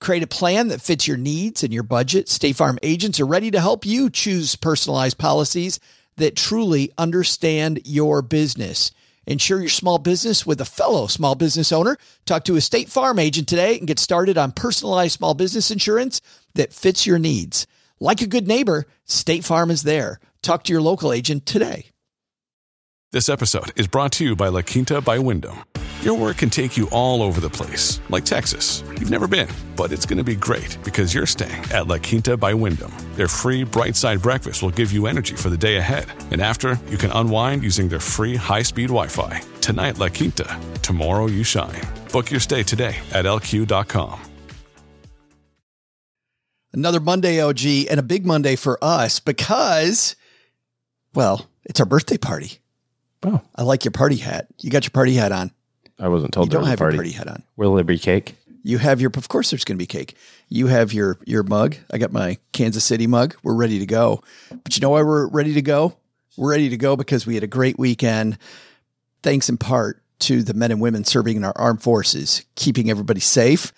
Create a plan that fits your needs and your budget. State Farm agents are ready to help you choose personalized policies that truly understand your business. Insure your small business with a fellow small business owner. Talk to a State Farm agent today and get started on personalized small business insurance that fits your needs. Like a good neighbor, State Farm is there. Talk to your local agent today. This episode is brought to you by La Quinta by Wyndham. Your work can take you all over the place, like Texas. You've never been, but it's going to be great because you're staying at La Quinta by Wyndham. Their free Bright Side breakfast will give you energy for the day ahead. And after, you can unwind using their free high-speed Wi-Fi. Tonight, La Quinta, tomorrow you shine. Book your stay today at LQ.com. Another Monday, OG, and a big Monday for us because, well, it's our birthday party. Oh, I like your party hat. You got your party hat on. I wasn't told there was a party. You don't have your party hat on. Will there be cake? You have your, of course there's going to be cake. You have your mug. I got my Kansas City mug. We're ready to go. But you know why we're ready to go? We're ready to go because we had a great weekend. Thanks in part to the men and women serving in our armed forces, keeping everybody safe.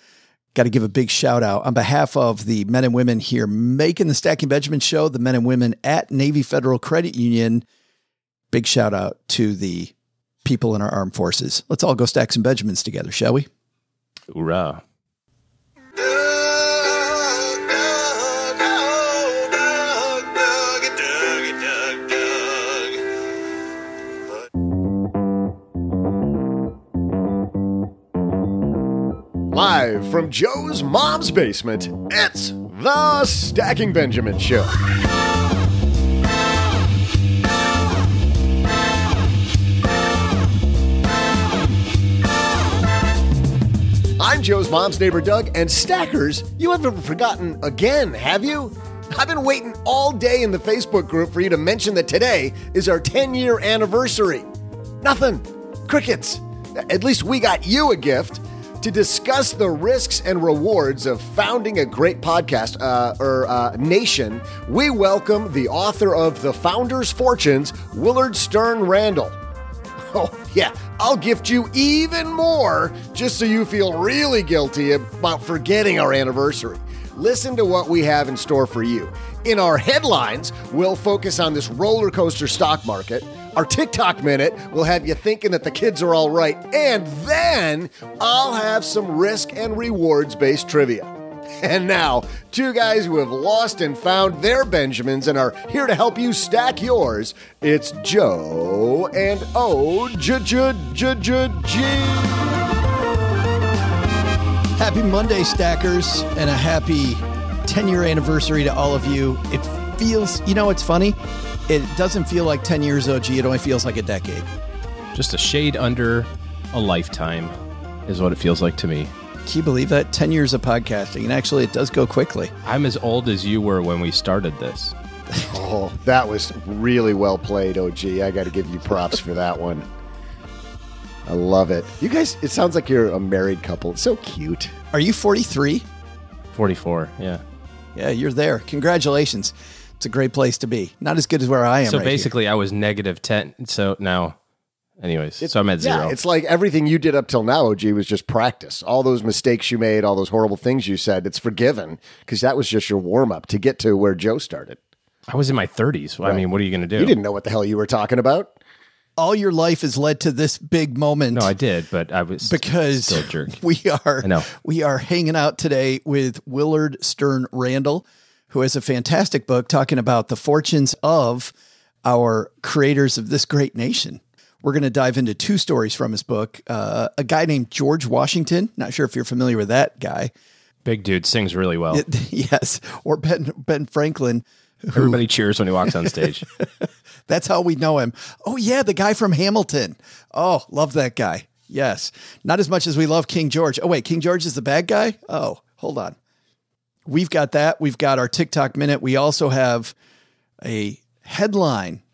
Got to give a big shout out on behalf of the men and women here making the Stacking Benjamins show, the men and women at Navy Federal Credit Union. Big shout out to the people in our armed forces. Let's all go stack some Benjamins together, shall we? Hoorah. Live from Joe's mom's basement, it's the Stacking Benjamins Show. I'm Joe's mom's neighbor, Doug, and stackers, you haven't forgotten again, have you? I've been waiting all day in the Facebook group for you to mention that today is our 10-year anniversary. Nothing. Crickets. At least we got you a gift to discuss the risks and rewards of founding a great podcast nation. We welcome the author of The Founder's Fortunes, Willard Sterne Randall. Oh, yeah, I'll gift you even more just so you feel really guilty about forgetting our anniversary. Listen to what we have in store for you. In our headlines, we'll focus on this roller coaster stock market. Our TikTok minute will have you thinking that the kids are all right. And then I'll have some risk and rewards-based trivia. And now, two guys who have lost and found their Benjamins and are here to help you stack yours. It's Joe and O-J-J-J-J-G. Happy Monday, stackers, and a happy 10-year anniversary to all of you. It feels, you know, it's funny. It doesn't feel like 10 years, OG. It only feels like a decade. Just a shade under a lifetime is what it feels like to me. Can you believe that? 10 years of podcasting. And actually, it does go quickly. I'm as old as you were when we started this. Oh, that was really well played, OG. I got to give you props for that one. I love it. You guys, it sounds like you're a married couple. It's so cute. Are you 43? 44, yeah. Yeah, you're there. Congratulations. It's a great place to be. Not as good as where I am. So right basically, here. I was negative 10. So now... Anyways, so I'm at zero. It's like everything you did up till now, OG, was just practice. All those mistakes you made, all those horrible things you said, it's forgiven because that was just your warm-up to get to where Joe started. I was in my 30s. Well, right. I mean, what are you going to do? You didn't know what the hell you were talking about. All your life has led to this big moment. No, I did, but I was still a jerk. We are hanging out today with Willard Sterne Randall, who has a fantastic book talking about the fortunes of our creators of this great nation. We're going to dive into two stories from his book. A guy named George Washington. Not sure if you're familiar with that guy. Big dude, sings really well. Yes. Or Ben Franklin. Everybody cheers when he walks on stage. That's how we know him. Oh, yeah. The guy from Hamilton. Oh, love that guy. Yes. Not as much as we love King George. Oh, wait. King George is the bad guy? Oh, hold on. We've got that. We've got our TikTok minute. We also have a headline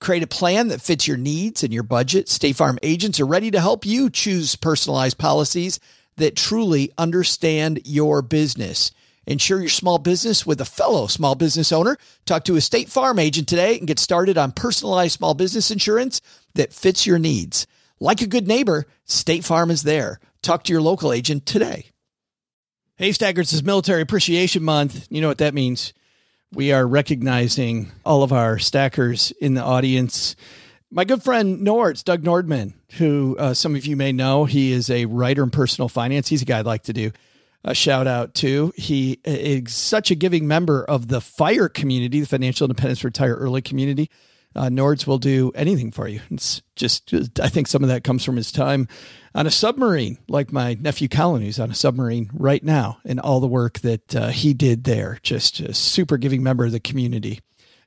Create a plan that fits your needs and your budget. State Farm agents are ready to help you choose personalized policies that truly understand your business. Insure your small business with a fellow small business owner. Talk to a State Farm agent today and get started on personalized small business insurance that fits your needs. Like a good neighbor, State Farm is there. Talk to your local agent today. Hey, Stackers, it's Military Appreciation Month. You know what that means. We are recognizing all of our stackers in the audience. My good friend Nords, Doug Nordman, who some of you may know, he is a writer in personal finance. He's a guy I'd like to do a shout out to. He is such a giving member of the FIRE community, the Financial Independence Retire Early community. Nords will do anything for you. It's just, I think some of that comes from his time on a submarine, like my nephew Colin, who's on a submarine right now, and all the work that he did there. Just a super giving member of the community.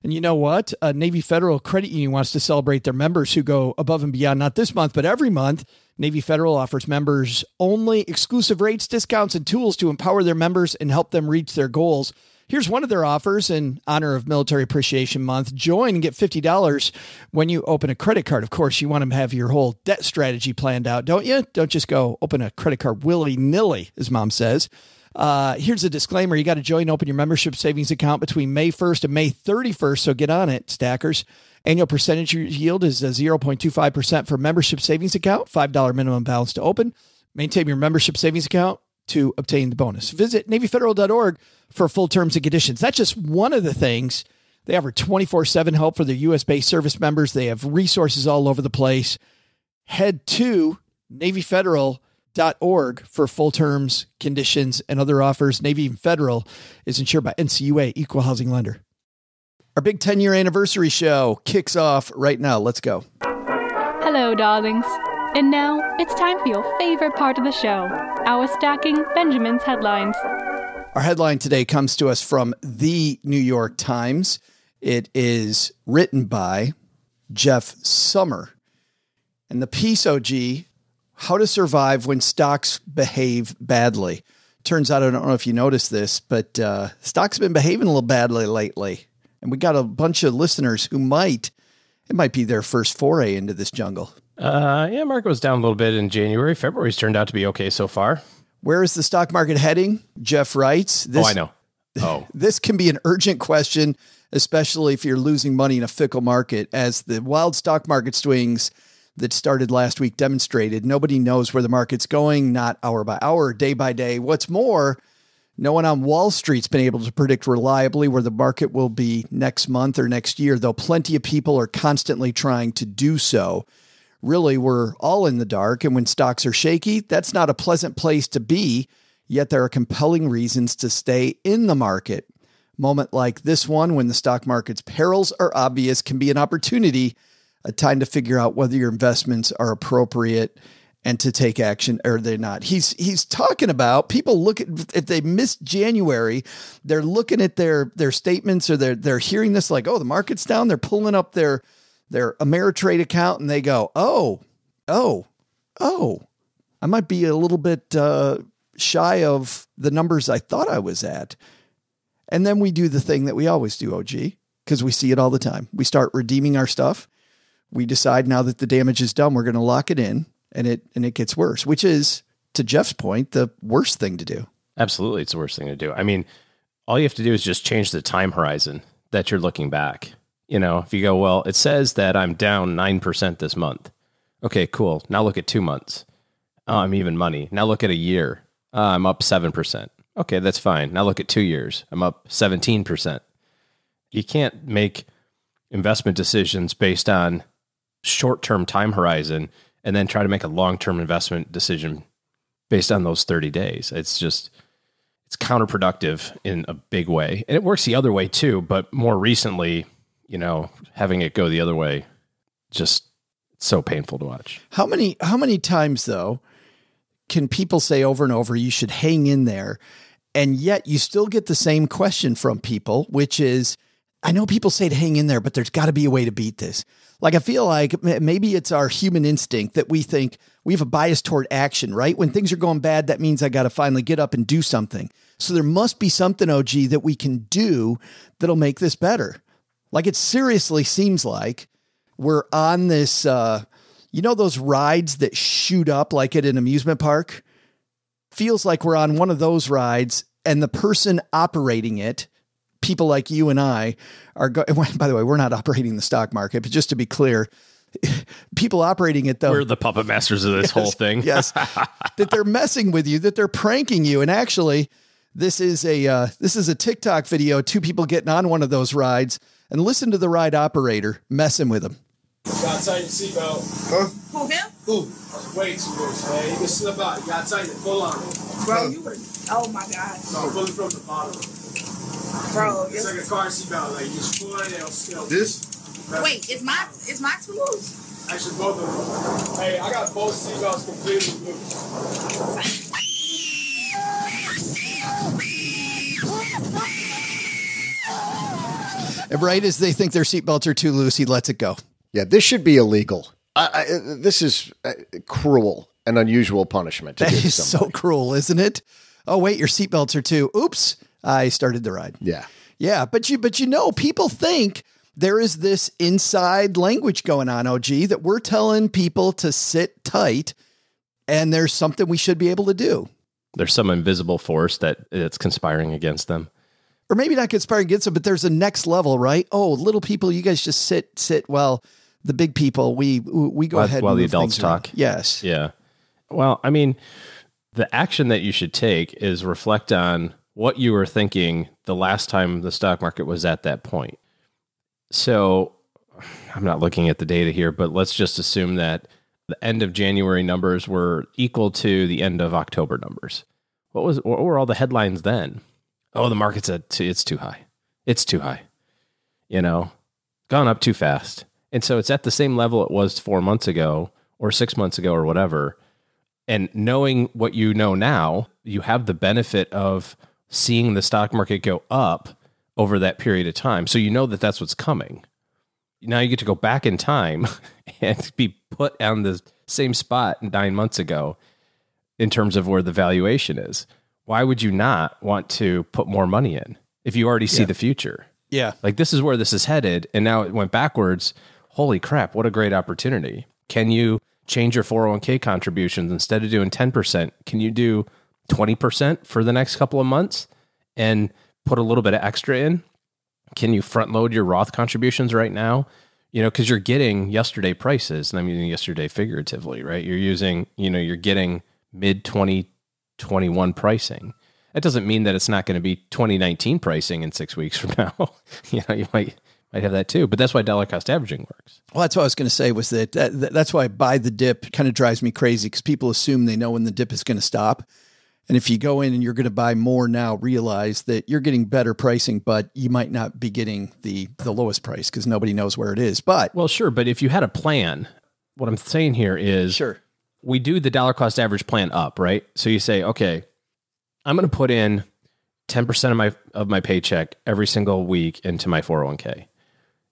And you know what? Navy Federal Credit Union wants to celebrate their members who go above and beyond, not this month, but every month. Navy Federal offers members only exclusive rates, discounts, and tools to empower their members and help them reach their goals. Here's one of their offers in honor of Military Appreciation Month. Join and get $50 when you open a credit card. Of course, you want to have your whole debt strategy planned out, don't you? Don't just go open a credit card willy-nilly, as mom says. Here's a disclaimer. You got to join and open your membership savings account between May 1st and May 31st. So get on it, stackers. Annual percentage yield is 0.25% for membership savings account, $5 minimum balance to open. Maintain your membership savings account to obtain the bonus. Visit NavyFederal.org for full terms and conditions. That's just one of the things. They offer 24/7 help for their U.S.-based service members. They have resources all over the place. Head to NavyFederal.org. For full terms, conditions, and other offers. Navy Federal is insured by NCUA, Equal Housing Lender. Our big 10-year anniversary show kicks off right now. Let's go. Hello, darlings. And now it's time for your favorite part of the show, our Stacking Benjamins headlines. Our headline today comes to us from the New York Times. It is written by Jeff Sommer. And the piece, OG, How to Survive When Stocks Behave Badly. Turns out, I don't know if you noticed this, but stocks have been behaving a little badly lately. And we got a bunch of listeners who it might be their first foray into this jungle. Yeah, market was down a little bit in January. February's turned out to be okay so far. Where is the stock market heading? Jeff writes. I know. This can be an urgent question, especially if you're losing money in a fickle market, as the wild stock market swings that started last week demonstrated. Nobody knows where the market's going, not hour by hour, day by day. What's more, no one on Wall Street's been able to predict reliably where the market will be next month or next year, though plenty of people are constantly trying to do so. Really, we're all in the dark, and when stocks are shaky, that's not a pleasant place to be, yet there are compelling reasons to stay in the market. A moment like this one, when the stock market's perils are obvious, can be an opportunity, a time to figure out whether your investments are appropriate and to take action or they're not. He's talking about people look at, if they miss January, they're looking at their statements or they're hearing this like, oh, the market's down. They're pulling up their Ameritrade account and they go, oh, I might be a little bit shy of the numbers I thought I was at. And then we do the thing that we always do, OG, because we see it all the time. We start redeeming our stuff. We decide now that the damage is done, we're going to lock it in, and it gets worse, which is, to Jeff's point, the worst thing to do. Absolutely. It's the worst thing to do. I mean, all you have to do is just change the time horizon that you're looking back. You know, if you go, well, it says that I'm down 9% this month. Okay, cool. Now look at 2 months. Oh, I'm even money. Now look at a year. I'm up 7%. Okay, that's fine. Now look at 2 years. I'm up 17%. You can't make investment decisions based on short-term time horizon and then try to make a long-term investment decision based on those 30 days. It's counterproductive in a big way. And it works the other way too, but more recently, you know, having it go the other way just so painful to watch. How many times though can people say over and over, you should hang in there? And yet you still get the same question from people, which is, I know people say to hang in there, but there's got to be a way to beat this. Like, I feel like maybe it's our human instinct that we think we have a bias toward action, right? When things are going bad, that means I got to finally get up and do something. So there must be something, OG, that we can do that'll make this better. Like, it seriously seems like we're on this, you know, those rides that shoot up like at an amusement park? Feels like we're on one of those rides, and the person operating it, people like you and I are going, by the way, we're not operating the stock market, but just to be clear, people operating it though, we're the puppet masters of this whole thing. Yes. That they're messing with you, that they're pranking you. And actually this is a TikTok video, two people getting on one of those rides, and listen to the ride operator messing with them. You gotta tighten your seatbelt. Huh? Who, him? Who? Way too loose, man. You can slip out. You gotta tighten it. Full on. Bro, you were... Oh, my God. No, fully from the bottom. Bro, it's like a car seatbelt. Like, you just pull it and still. This? Right. Wait, is my too loose? Actually, both of them. Hey, I got both seatbelts completely loose. And right as they think their seatbelts are too loose, he lets it go. Yeah, this should be illegal. This is cruel and unusual punishment. That is so cruel, isn't it? Oh, wait, your seatbelts are too. Oops, I started the ride. Yeah. Yeah, but you know, people think there is this inside language going on, OG, that we're telling people to sit tight, and there's something we should be able to do. There's some invisible force that's conspiring against them. Or maybe not conspiring against them, but there's a next level, right? Oh, little people, you guys just sit well. The big people, we go ahead while the adults talk. Yes. Yeah. Well, I mean, the action that you should take is reflect on what you were thinking the last time the stock market was at that point. So I'm not looking at the data here, but let's just assume that the end of January numbers were equal to the end of October numbers. What were all the headlines then? Oh, the market's it's too high. It's too high. You know, gone up too fast. And so it's at the same level it was 4 months ago or 6 months ago or whatever. And knowing what you know now, you have the benefit of seeing the stock market go up over that period of time. So you know that that's what's coming. Now you get to go back in time and be put on the same spot 9 months ago in terms of where the valuation is. Why would you not want to put more money in if you already see the future? Yeah. Like, this is where this is headed, and now it went backwards. Holy crap, what a great opportunity. Can you change your 401k contributions? Instead of doing 10%, can you do 20% for the next couple of months and put a little bit of extra in? Can you front load your Roth contributions right now? You know, because you're getting yesterday prices, and I'm using yesterday figuratively, right? You're using, you know, you're getting mid-2021 pricing. That doesn't mean that it's not going to be 2019 pricing in 6 weeks from now. You know, you might have that too, but that's why dollar cost averaging works. Well, that's what I was going to say was that's why buy the dip kind of drives me crazy, because people assume they know when the dip is going to stop. And if you go in and you're going to buy more now, realize that you're getting better pricing, but you might not be getting the lowest price because nobody knows where it is. But well, sure. But if you had a plan, what I'm saying here is sure, we do the dollar cost average plan up, right? So you say, okay, I'm going to put in 10% of my paycheck every single week into my 401k.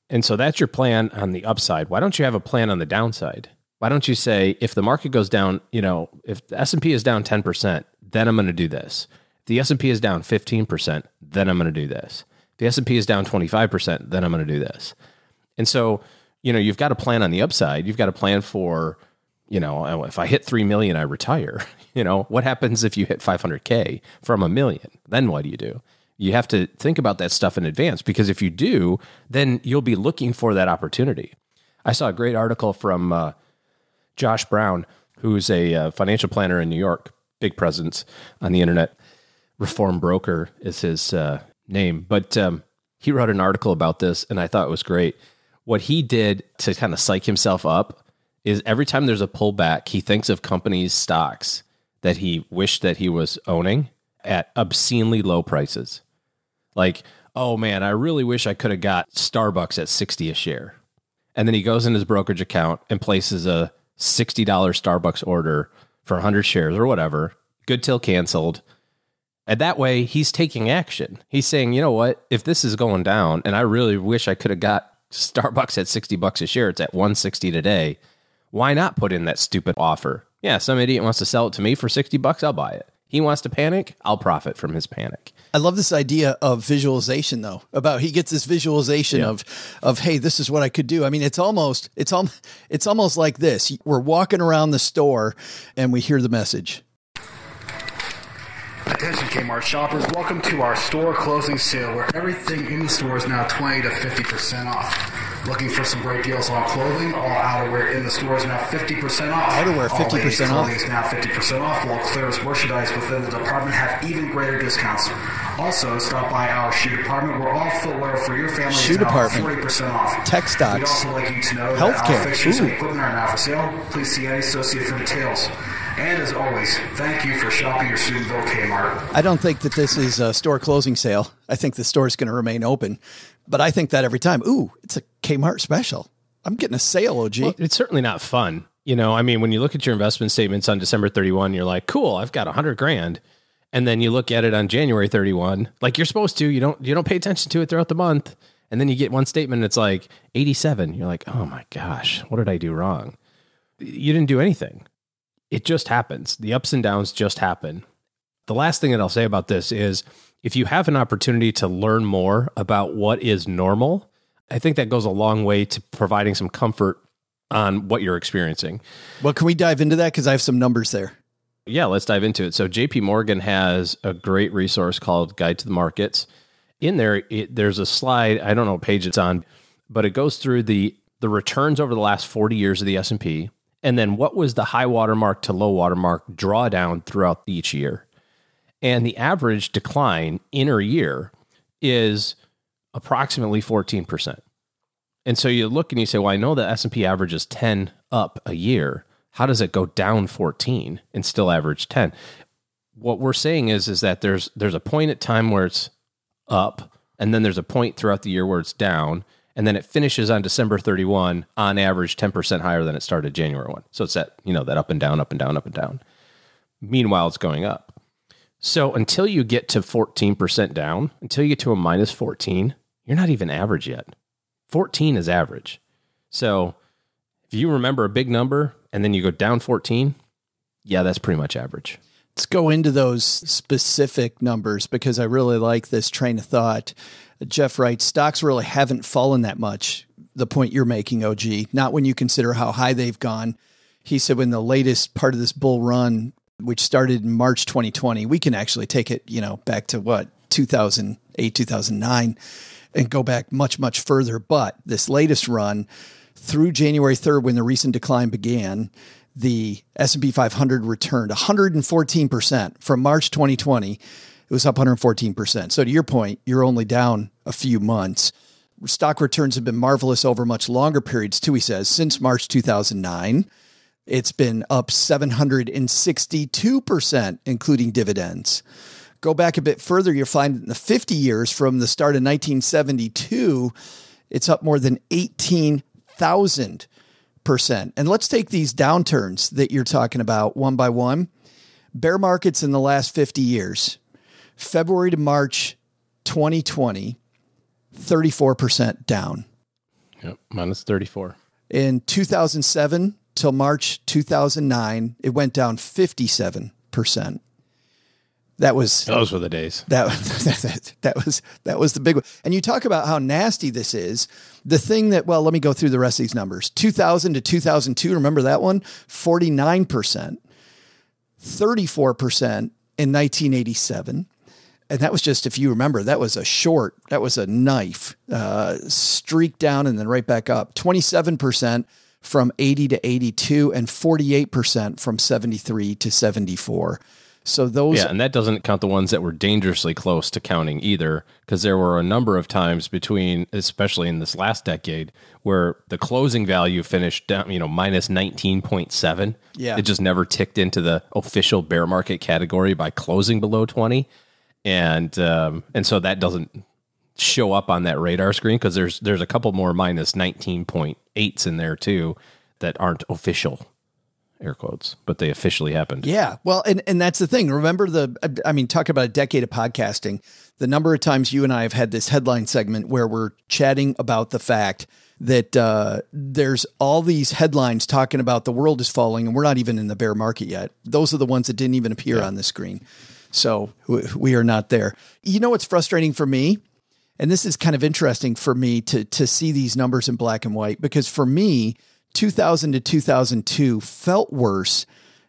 And so that's your plan on the upside. Why don't you have a plan on the downside? Why don't you say, if the market goes down, you know, if the S&P is down 10%, then I'm going to do this. If the S&P is down 15%, then I'm going to do this. If the S&P is down 25%, then I'm going to do this. And so, you know, you've got a plan on the upside. You've got a plan for, you know, if I hit 3 million, I retire. You know, what happens if you hit 500K from a million? Then what do? You have to think about that stuff in advance, because if you do, then you'll be looking for that opportunity. I saw a great article from Josh Brown, who's a financial planner in New York, big presence on the internet. Reform Broker is his name, but he wrote an article about this, and I thought it was great. What he did to kind of psych himself up is every time there's a pullback, he thinks of companies' stocks that he wished that he was owning at obscenely low prices. Like, oh man, I really wish I could have got Starbucks at $60 a share. And then he goes in his brokerage account and places a $60 Starbucks order for 100 shares or whatever, good till canceled. And that way, he's taking action. He's saying, you know what? If this is going down, and I really wish I could have got Starbucks at $60 a share, it's at $160 today, why not put in that stupid offer? Yeah, some idiot wants to sell it to me for $60, I'll buy it. He wants to panic, I'll profit from his panic. I love this idea of visualization, though, about he gets this visualization of, hey, this is what I could do. I mean, it's almost like this. We're walking around the store and we hear the message. Attention Kmart shoppers, welcome to our store closing sale where everything in the store is now 20 to 50% off. Looking for some great deals on clothing? All outerwear in the store is now 50% off. Outerwear 50% off. Clothing is now 50% off, while clearance merchandise within the department have even greater discounts. Also, stop by our shoe department where all footwear for your family is now 40% off. Textiles. We'd also like you to know that our fixtures and equipment are now for sale. Please see any associate for details. And as always, thank you for shopping your Steubenville Kmart. I don't think that this is a store closing sale. I think the store is going to remain open. But I think that every time, ooh, it's a Kmart special. I'm getting a sale, OG. Well, it's certainly not fun. You know, I mean, when you look at your investment statements on December 31, you're like, cool, I've got 100 grand. And then you look at it on January 31, like you're supposed to. You don't pay attention to it throughout the month. And then you get one statement and it's like 87. You're like, oh my gosh, what did I do wrong? You didn't do anything. It just happens. The ups and downs just happen. The last thing that I'll say about this is if you have an opportunity to learn more about what is normal, I think that goes a long way to providing some comfort on what you're experiencing. Well, can we dive into that? Because I have some numbers there. Yeah, let's dive into it. So JP Morgan has a great resource called Guide to the Markets. In there, there's a slide, I don't know what page it's on, but it goes through the returns over the last 40 years of the S&P. And then what was the high watermark to low watermark drawdown throughout each year? And the average decline in a year is approximately 14%. And so you look and you say, well, I know the S&P average is 10 up a year. How does it go down 14 and still average 10? What we're saying is that there's a point at time where it's up, and then there's a point throughout the year where it's down. And then it finishes on December 31, on average, 10% higher than it started January 1. So it's that, you know, that up and down, up and down, up and down. Meanwhile, it's going up. So until you get to 14% down, until you get to a minus 14, you're not even average yet. 14 is average. So if you remember a big number and then you go down 14, yeah, that's pretty much average. Let's go into those specific numbers because I really like this train of thought. Jeff writes, stocks really haven't fallen that much, the point you're making, OG, not when you consider how high they've gone. He said when the latest part of this bull run, which started in March 2020, we can actually take it, you know, back to what, 2008, 2009, and go back much, much further. But this latest run through January 3rd, when the recent decline began, the S&P 500 returned 114% from March 2020. It was up 114%. So to your point, you're only down a few months. Stock returns have been marvelous over much longer periods too, he says. Since March 2009, it's been up 762%, including dividends. Go back a bit further, you'll find in the 50 years from the start of 1972, it's up more than 18,000%. And let's take these downturns that you're talking about one by one. Bear markets in the last 50 years, February to March 2020, 34% down. Yep, minus 34. In 2007 till March 2009, it went down 57%. Those were the days. That was the big one. And you talk about how nasty this is. The thing that, well, let me go through the rest of these numbers. 2000 to 2002, remember that one? 49%, 34% in 1987. And that was just, if you remember, that was a knife streak down and then right back up. 27% from 80 to 82 and 48% from 73 to 74. So those, yeah, and that doesn't count the ones that were dangerously close to counting either, because there were a number of times between, especially in this last decade, where the closing value finished down, you know, minus 19.7. Yeah, it just never ticked into the official bear market category by closing below 20, and so that doesn't show up on that radar screen, because there's a couple more minus 19.8s in there too that aren't official, air quotes, but they officially happened. Yeah. Well, and that's the thing. Remember I mean, talk about a decade of podcasting, the number of times you and I have had this headline segment where we're chatting about the fact that there's all these headlines talking about the world is falling and we're not even in the bear market yet. Those are the ones that didn't even appear on the screen. So we are not there. You know, what's frustrating for me, and this is kind of interesting for me to see these numbers in black and white, because for me, 2000 to 2002 felt worse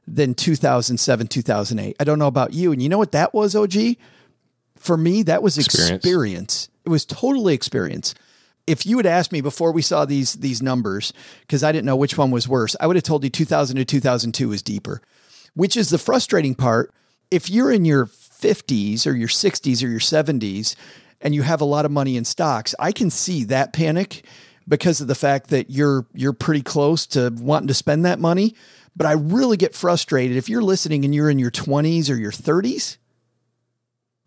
than 2007, 2008. I don't know about you. And you know what that was, OG? For me, that was experience. It was totally experience. If you had asked me before we saw these numbers, because I didn't know which one was worse, I would have told you 2000 to 2002 was deeper, which is the frustrating part. If you're in your 50s or your 60s or your 70s and you have a lot of money in stocks, I can see that panic because of the fact that you're pretty close to wanting to spend that money. But I really get frustrated if you're listening and you're in your 20s or your 30s.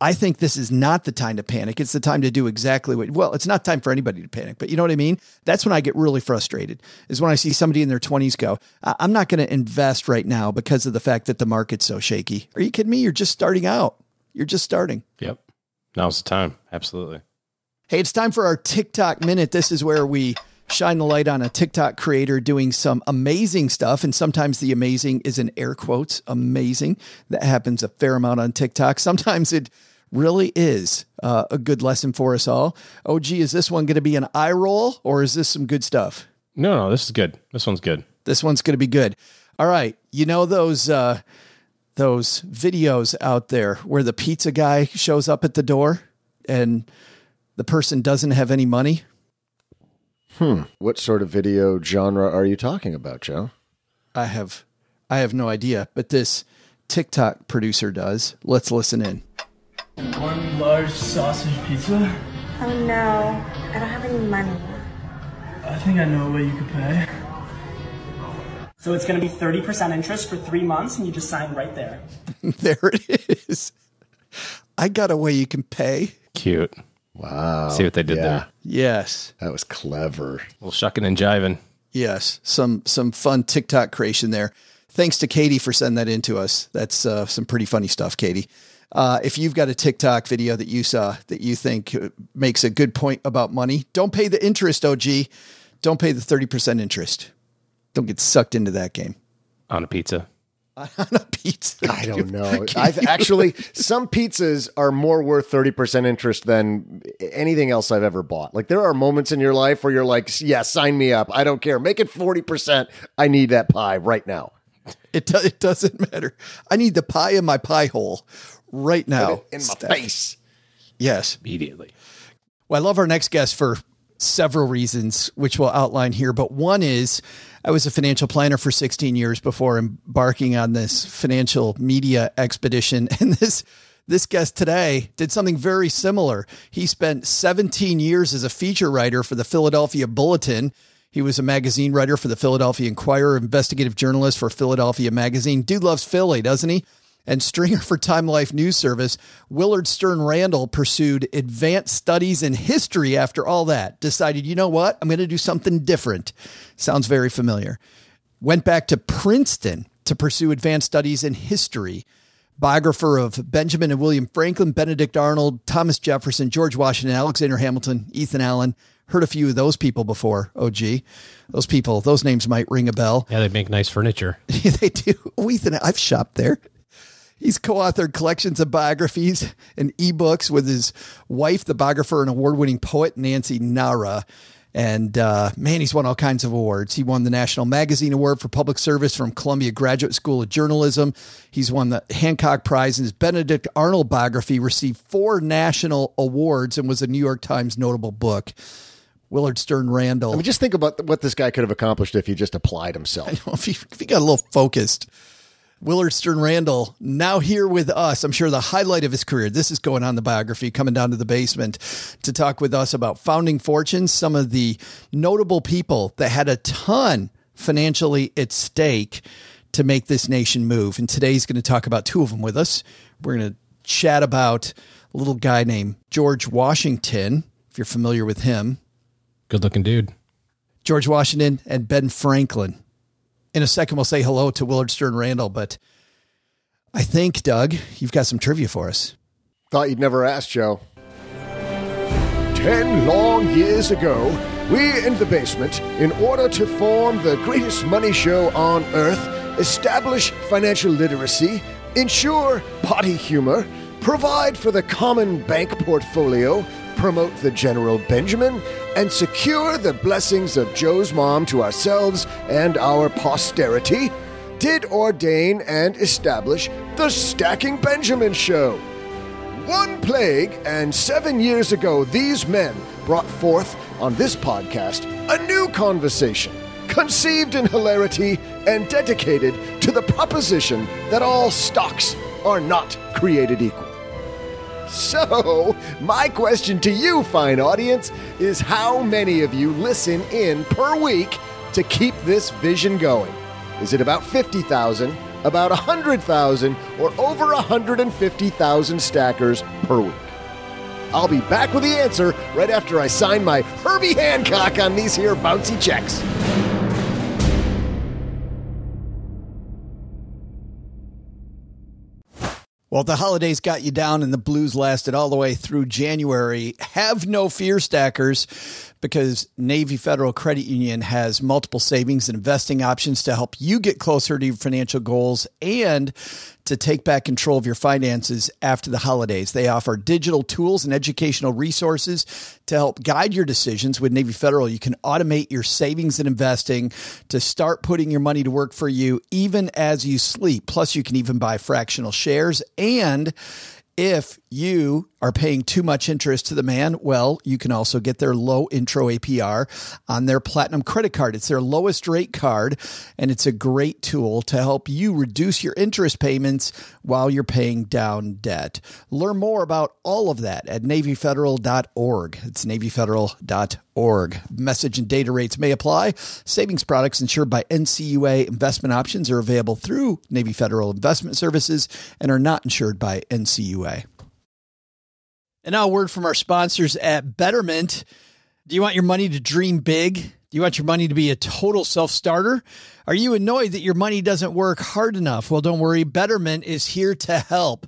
I think this is not the time to panic. It's the time to do exactly what, well, it's not time for anybody to panic, but you know what I mean? That's when I get really frustrated, is when I see somebody in their 20s go, I'm not going to invest right now because of the fact that the market's so shaky. Are you kidding me? You're just starting out. You're just starting. Yep. Now's the time. Absolutely. Hey, it's time for our TikTok minute. This is where we shine the light on a TikTok creator doing some amazing stuff. And sometimes the amazing is in air quotes, amazing. That happens a fair amount on TikTok. Sometimes it really is a good lesson for us all. OG, is this one going to be an eye roll or is this some good stuff? No, this is good. This one's good. This one's going to be good. All right. You know, those videos out there where the pizza guy shows up at the door and the person doesn't have any money. What sort of video genre are you talking about, Joe? I have no idea, but this TikTok producer does. Let's listen in. One large sausage pizza? Oh no, I don't have any money. I think I know a way you could pay. So it's going to be 30% interest for 3 months and you just sign right there. There it is. I got a way you can pay. Cute. Wow. See what they did there. Yes. That was clever. A little shucking and jiving. Yes. Some fun TikTok creation there. Thanks to Katie for sending that in to us. That's some pretty funny stuff, Katie. If you've got a TikTok video that you saw that you think makes a good point about money, don't pay the interest, OG. Don't pay the 30% interest. Don't get sucked into that game. On a pizza. On a pizza. I don't know. Actually, some pizzas are more worth 30% interest than anything else I've ever bought. Like, there are moments in your life where you're like, yeah, sign me up. I don't care. Make it 40%. I need that pie right now. It doesn't matter. I need the pie in my pie hole. Right now. In my face. Yes. Immediately. Well, I love our next guest for several reasons, which we'll outline here. But one is I was a financial planner for 16 years before embarking on this financial media expedition. And this guest today did something very similar. He spent 17 years as a feature writer for the Philadelphia Bulletin. He was a magazine writer for the Philadelphia Inquirer, investigative journalist for Philadelphia Magazine. Dude loves Philly, doesn't he? And stringer for Time Life News Service. Willard Sterne Randall pursued advanced studies in history after all that, decided, you know what, I'm going to do something different. Sounds very familiar. Went back to Princeton to pursue advanced studies in history. Biographer of Benjamin and William Franklin, Benedict Arnold, Thomas Jefferson, George Washington, Alexander Hamilton, Ethan Allen. Heard a few of those people before, OG. Those people, those names might ring a bell. Yeah, they make nice furniture. They do. Oh, Ethan, I've shopped there. He's co-authored collections of biographies and ebooks with his wife, the biographer and award-winning poet, Nancy Nara. And man, he's won all kinds of awards. He won the National Magazine Award for Public Service from Columbia Graduate School of Journalism. He's won the Hancock Prize, and his Benedict Arnold biography received 4 national awards and was a New York Times notable book. Willard Sterne Randall. I mean, just think about what this guy could have accomplished if he just applied himself. I know, if he got a little focused. Willard Sterne Randall, now here with us. I'm sure the highlight of his career. This is going on the biography, coming down to the basement to talk with us about founding fortunes, some of the notable people that had a ton financially at stake to make this nation move. And today he's going to talk about 2 of them with us. We're going to chat about a little guy named George Washington, if you're familiar with him. Good looking dude. George Washington and Ben Franklin. In a second, we'll say hello to Willard Sterne Randall, but I think, Doug, you've got some trivia for us. Thought you'd never ask, Joe. 10 long years ago, we in the basement, in order to form the greatest money show on earth, establish financial literacy, ensure potty humor, provide for the common bank portfolio, promote the General Benjamin, and secure the blessings of Joe's mom to ourselves and our posterity, did ordain and establish the Stacking Benjamin Show. One plague and 7 years ago, these men brought forth on this podcast a new conversation, conceived in hilarity and dedicated to the proposition that all stocks are not created equal. So, my question to you, fine audience, is how many of you listen in per week to keep this vision going? Is it about 50,000, about 100,000, or over 150,000 stackers per week? I'll be back with the answer right after I sign my Herbie Hancock on these here bouncy checks. Well, the holidays got you down and the blues lasted all the way through January. Have no fear, stackers, because Navy Federal Credit Union has multiple savings and investing options to help you get closer to your financial goals and to take back control of your finances after the holidays. They offer digital tools and educational resources to help guide your decisions. With Navy Federal, you can automate your savings and investing to start putting your money to work for you even as you sleep. Plus, you can even buy fractional shares. And if you are paying too much interest to the man, well, you can also get their low intro APR on their Platinum credit card. It's their lowest rate card, and it's a great tool to help you reduce your interest payments while you're paying down debt. Learn more about all of that at NavyFederal.org. It's NavyFederal.org. Message and data rates may apply. Savings products insured by NCUA. Investment options are available through Navy Federal Investment Services and are not insured by NCUA. And now a word from our sponsors at Betterment. Do you want your money to dream big? Do you want your money to be a total self-starter? Are you annoyed that your money doesn't work hard enough? Well, don't worry. Betterment is here to help.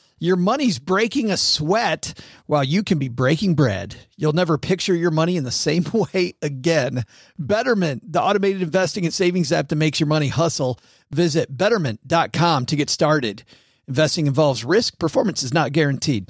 your money's breaking a sweat while you can be breaking bread. You'll never picture your money in the same way again. Betterment, the automated investing and savings app that makes your money hustle. Visit Betterment.com to get started. Investing involves risk. Performance is not guaranteed.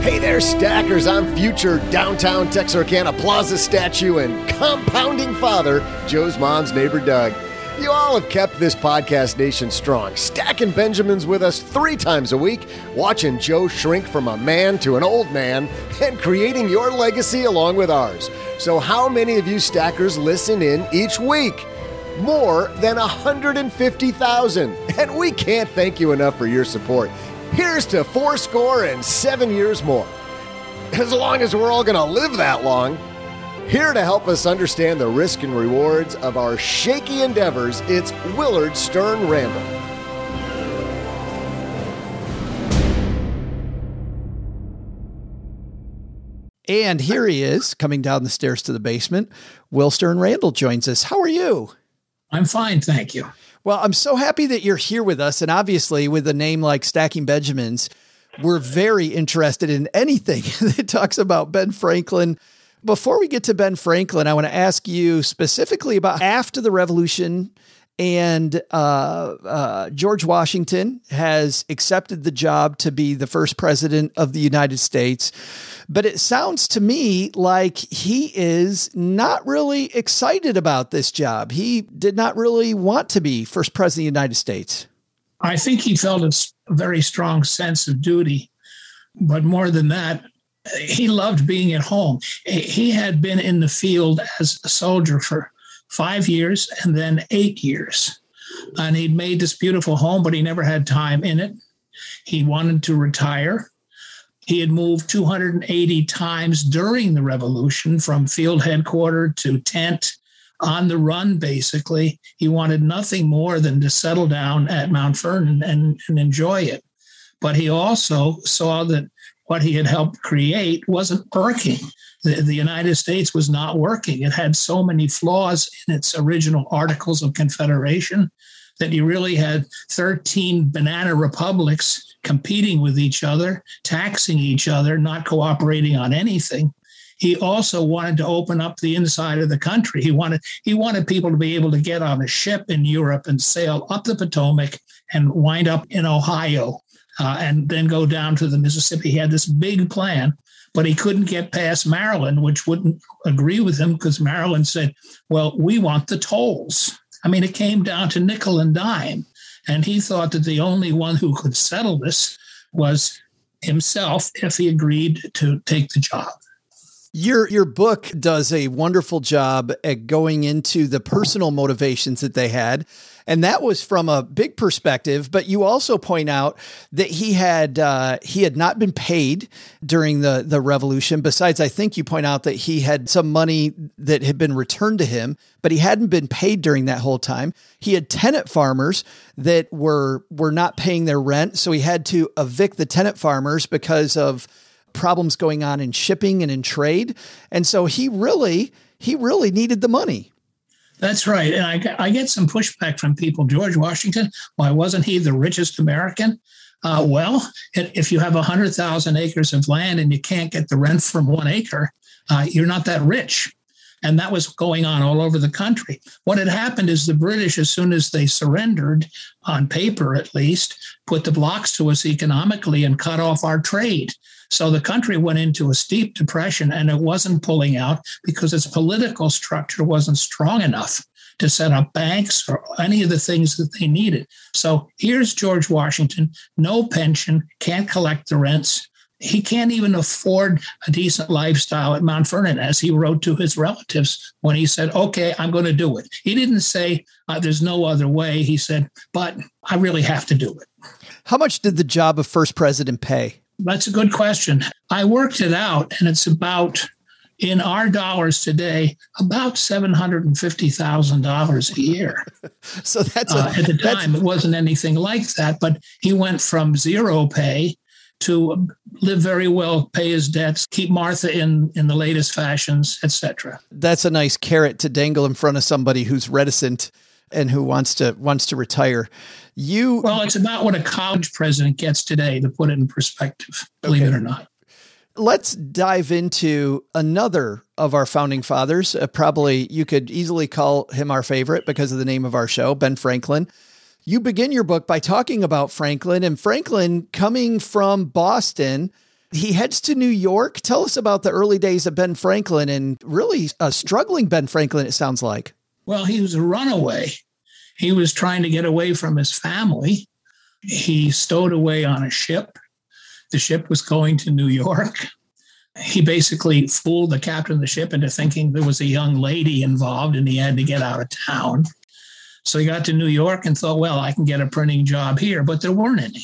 Hey there, stackers. I'm future downtown Texarkana Plaza statue and compounding father, Joe's mom's neighbor, Doug. You all have kept this podcast nation strong, stacking Benjamins with us 3 times a week, watching Joe shrink from a man to an old man, and creating your legacy along with ours. So how many of you stackers listen in each week? More than 150,000. And we can't thank you enough for your support. Here's to 407 years more. As long as we're all going to live that long. Here to help us understand the risk and rewards of our shaky endeavors, it's Willard Sterne Randall. And here he is, coming down the stairs to the basement. Will Sterne Randall joins us. How are you? I'm fine, thank you. Well, I'm so happy that you're here with us. And obviously, with a name like Stacking Benjamins, we're very interested in anything that talks about Ben Franklin. Before we get to Ben Franklin, I want to ask you specifically about after the revolution and George Washington has accepted the job to be the first president of the United States. But it sounds to me like he is not really excited about this job. He did not really want to be first president of the United States. I think he felt a very strong sense of duty, but more than that, he loved being at home. He had been in the field as a soldier for 5 years, and then 8 years. And he'd made this beautiful home, but he never had time in it. He wanted to retire. He had moved 280 times during the revolution from field headquarters to tent, on the run, basically. He wanted nothing more than to settle down at Mount Vernon and enjoy it. But he also saw that what he had helped create wasn't working. The United States was not working. It had so many flaws in its original Articles of Confederation that you really had 13 banana republics competing with each other, taxing each other, not cooperating on anything. He also wanted to open up the inside of the country. He wanted people to be able to get on a ship in Europe and sail up the Potomac and wind up in Ohio and then go down to the Mississippi. He had this big plan, but he couldn't get past Maryland, which wouldn't agree with him because Maryland said, well, we want the tolls. I mean, it came down to nickel and dime. And he thought that the only one who could settle this was himself if he agreed to take the job. Your book does a wonderful job at going into the personal motivations that they had. And that was from a big perspective. But you also point out that he had not been paid during the revolution. Besides, I think you point out that he had some money that had been returned to him, but he hadn't been paid during that whole time. He had tenant farmers that were not paying their rent. So he had to evict the tenant farmers because of problems going on in shipping and in trade. And so he really needed the money. That's right. And I get some pushback from people. George Washington, why wasn't he the richest American? Well, if you have 100,000 acres of land and you can't get the rent from 1 acre, you're not that rich. And that was going on all over the country. What had happened is the British, as soon as they surrendered, on paper at least, put the blocks to us economically and cut off our trade. So the country went into a steep depression, and it wasn't pulling out because its political structure wasn't strong enough to set up banks or any of the things that they needed. So here's George Washington, no pension, can't collect the rents. He can't even afford a decent lifestyle at Mount Vernon, as he wrote to his relatives when he said, okay, I'm going to do it. He didn't say there's no other way. He said, but I really have to do it. How much did the job of first president pay? That's a good question. I worked it out, and it's about, in our dollars today, about $750,000 a year. So that's at the time, it wasn't anything like that, but he went from zero pay to live very well, pay his debts, keep Martha in the latest fashions, etc. That's a nice carrot to dangle in front of somebody who's reticent and who wants to retire. Well, it's about what a college president gets today, to put it in perspective, believe it or not. Let's dive into another of our founding fathers. Probably you could easily call him our favorite because of the name of our show, Ben Franklin. You begin your book by talking about Franklin, and Franklin coming from Boston, he heads to New York. Tell us about the early days of Ben Franklin, and really a struggling Ben Franklin, it sounds like. Well, he was a runaway. He was trying to get away from his family. He stowed away on a ship. The ship was going to New York. He basically fooled the captain of the ship into thinking there was a young lady involved and he had to get out of town. So he got to New York and thought, well, I can get a printing job here, but there weren't any.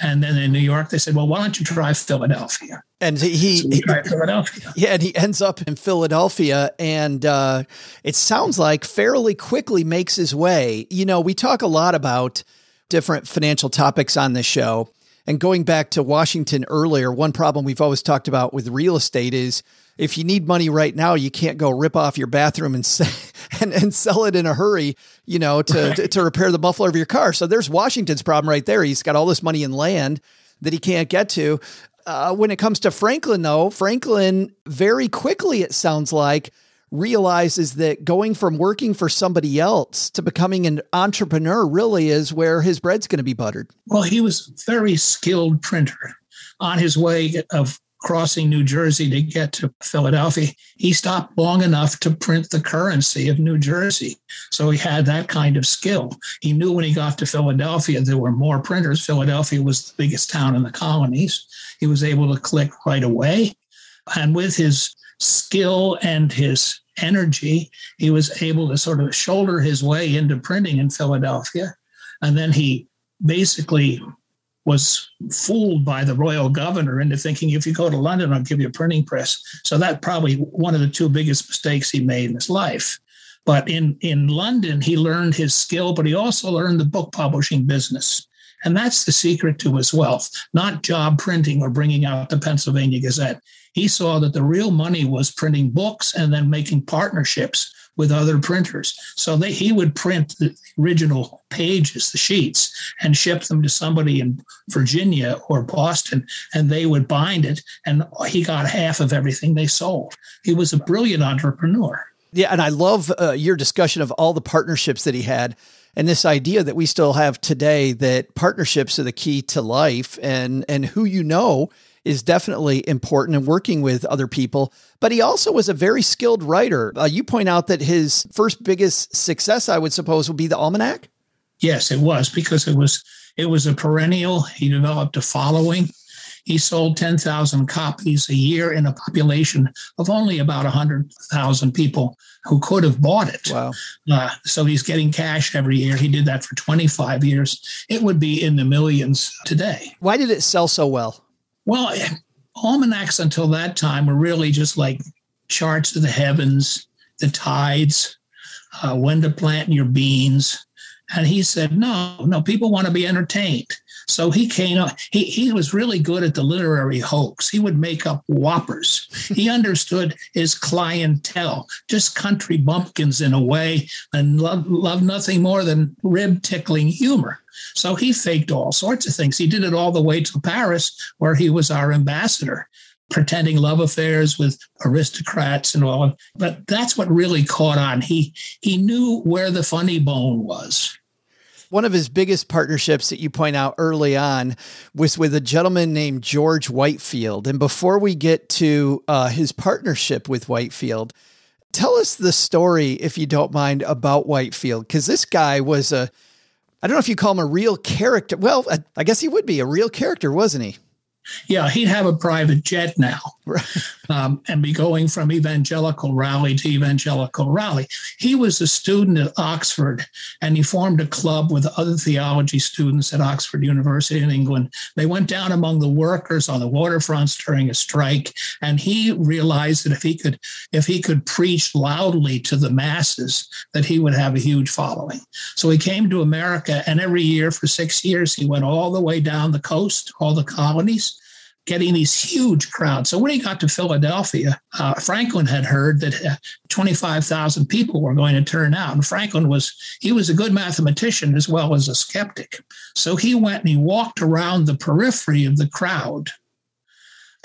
And then in New York, they said, well, why don't you try Philadelphia? And he tried Philadelphia. Yeah, and he ends up in Philadelphia, and it sounds like fairly quickly makes his way. You know, we talk a lot about different financial topics on this show. And going back to Washington earlier, one problem we've always talked about with real estate is if you need money right now, you can't go rip off your bathroom and sell it in a hurry, you know, to repair the muffler of your car. So there's Washington's problem right there. He's got all this money in land that he can't get to. When it comes to Franklin, though, Franklin very quickly, it sounds like, realizes that going from working for somebody else to becoming an entrepreneur really is where his bread's going to be buttered. Well, he was a very skilled printer. On his way of crossing New Jersey to get to Philadelphia, he stopped long enough to print the currency of New Jersey. So he had that kind of skill. He knew when he got to Philadelphia, there were more printers. Philadelphia was the biggest town in the colonies. He was able to click right away. And with his skill and his energy, he was able to sort of shoulder his way into printing in Philadelphia. And then he basically was fooled by the royal governor into thinking, if you go to London, I'll give you a printing press. So that probably one of the two biggest mistakes he made in his life. But in London, he learned his skill, but he also learned the book publishing business. And that's the secret to his wealth, not job printing or bringing out the Pennsylvania Gazette. He saw that the real money was printing books and then making partnerships with other printers. So he would print the original pages, the sheets, and ship them to somebody in Virginia or Boston, and they would bind it, and he got half of everything they sold. He was a brilliant entrepreneur. Yeah, and I love your discussion of all the partnerships that he had, and this idea that we still have today that partnerships are the key to life, and who you know is definitely important in working with other people. But he also was a very skilled writer. You point out that his first biggest success, I would suppose, would be the Almanac? Yes, it was, because it was a perennial. He developed a following. He sold 10,000 copies a year in a population of only about 100,000 people who could have bought it. Wow. So he's getting cash every year. He did that for 25 years. It would be in the millions today. Why did it sell so well? Well, almanacs until that time were really just like charts of the heavens, the tides, when to plant your beans. And he said, no, people want to be entertained. So he came up, he was really good at the literary hoax. He would make up whoppers. He understood his clientele, just country bumpkins in a way, and love nothing more than rib-tickling humor. So he faked all sorts of things. He did it all the way to Paris, where he was our ambassador, pretending love affairs with aristocrats and all. But that's what really caught on. He knew where the funny bone was. One of his biggest partnerships that you point out early on was with a gentleman named George Whitefield. And before we get to his partnership with Whitefield, tell us the story, if you don't mind, about Whitefield, because this guy was I don't know if you call him a real character. Well, I guess he would be a real character, wasn't he? Yeah, he'd have a private jet now, right. And be going from evangelical rally to evangelical rally. He was a student at Oxford, and he formed a club with other theology students at Oxford University in England. They went down among the workers on the waterfronts during a strike, and he realized that if he could preach loudly to the masses, that he would have a huge following. So he came to America, and every year for 6 years, he went all the way down the coast, all the colonies, getting these huge crowds. So when he got to Philadelphia, Franklin had heard that 25,000 people were going to turn out. And Franklin was a good mathematician as well as a skeptic. So he went and he walked around the periphery of the crowd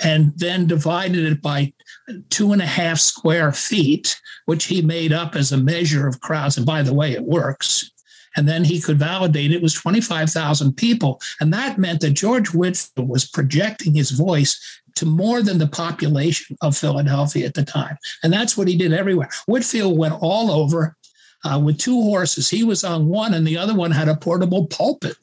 and then divided it by 2.5 square feet, which he made up as a measure of crowds. And by the way, it works. And then he could validate it was 25,000 people. And that meant that George Whitefield was projecting his voice to more than the population of Philadelphia at the time. And that's what he did everywhere. Whitefield went all over with two horses. He was on one, and the other one had a portable pulpit.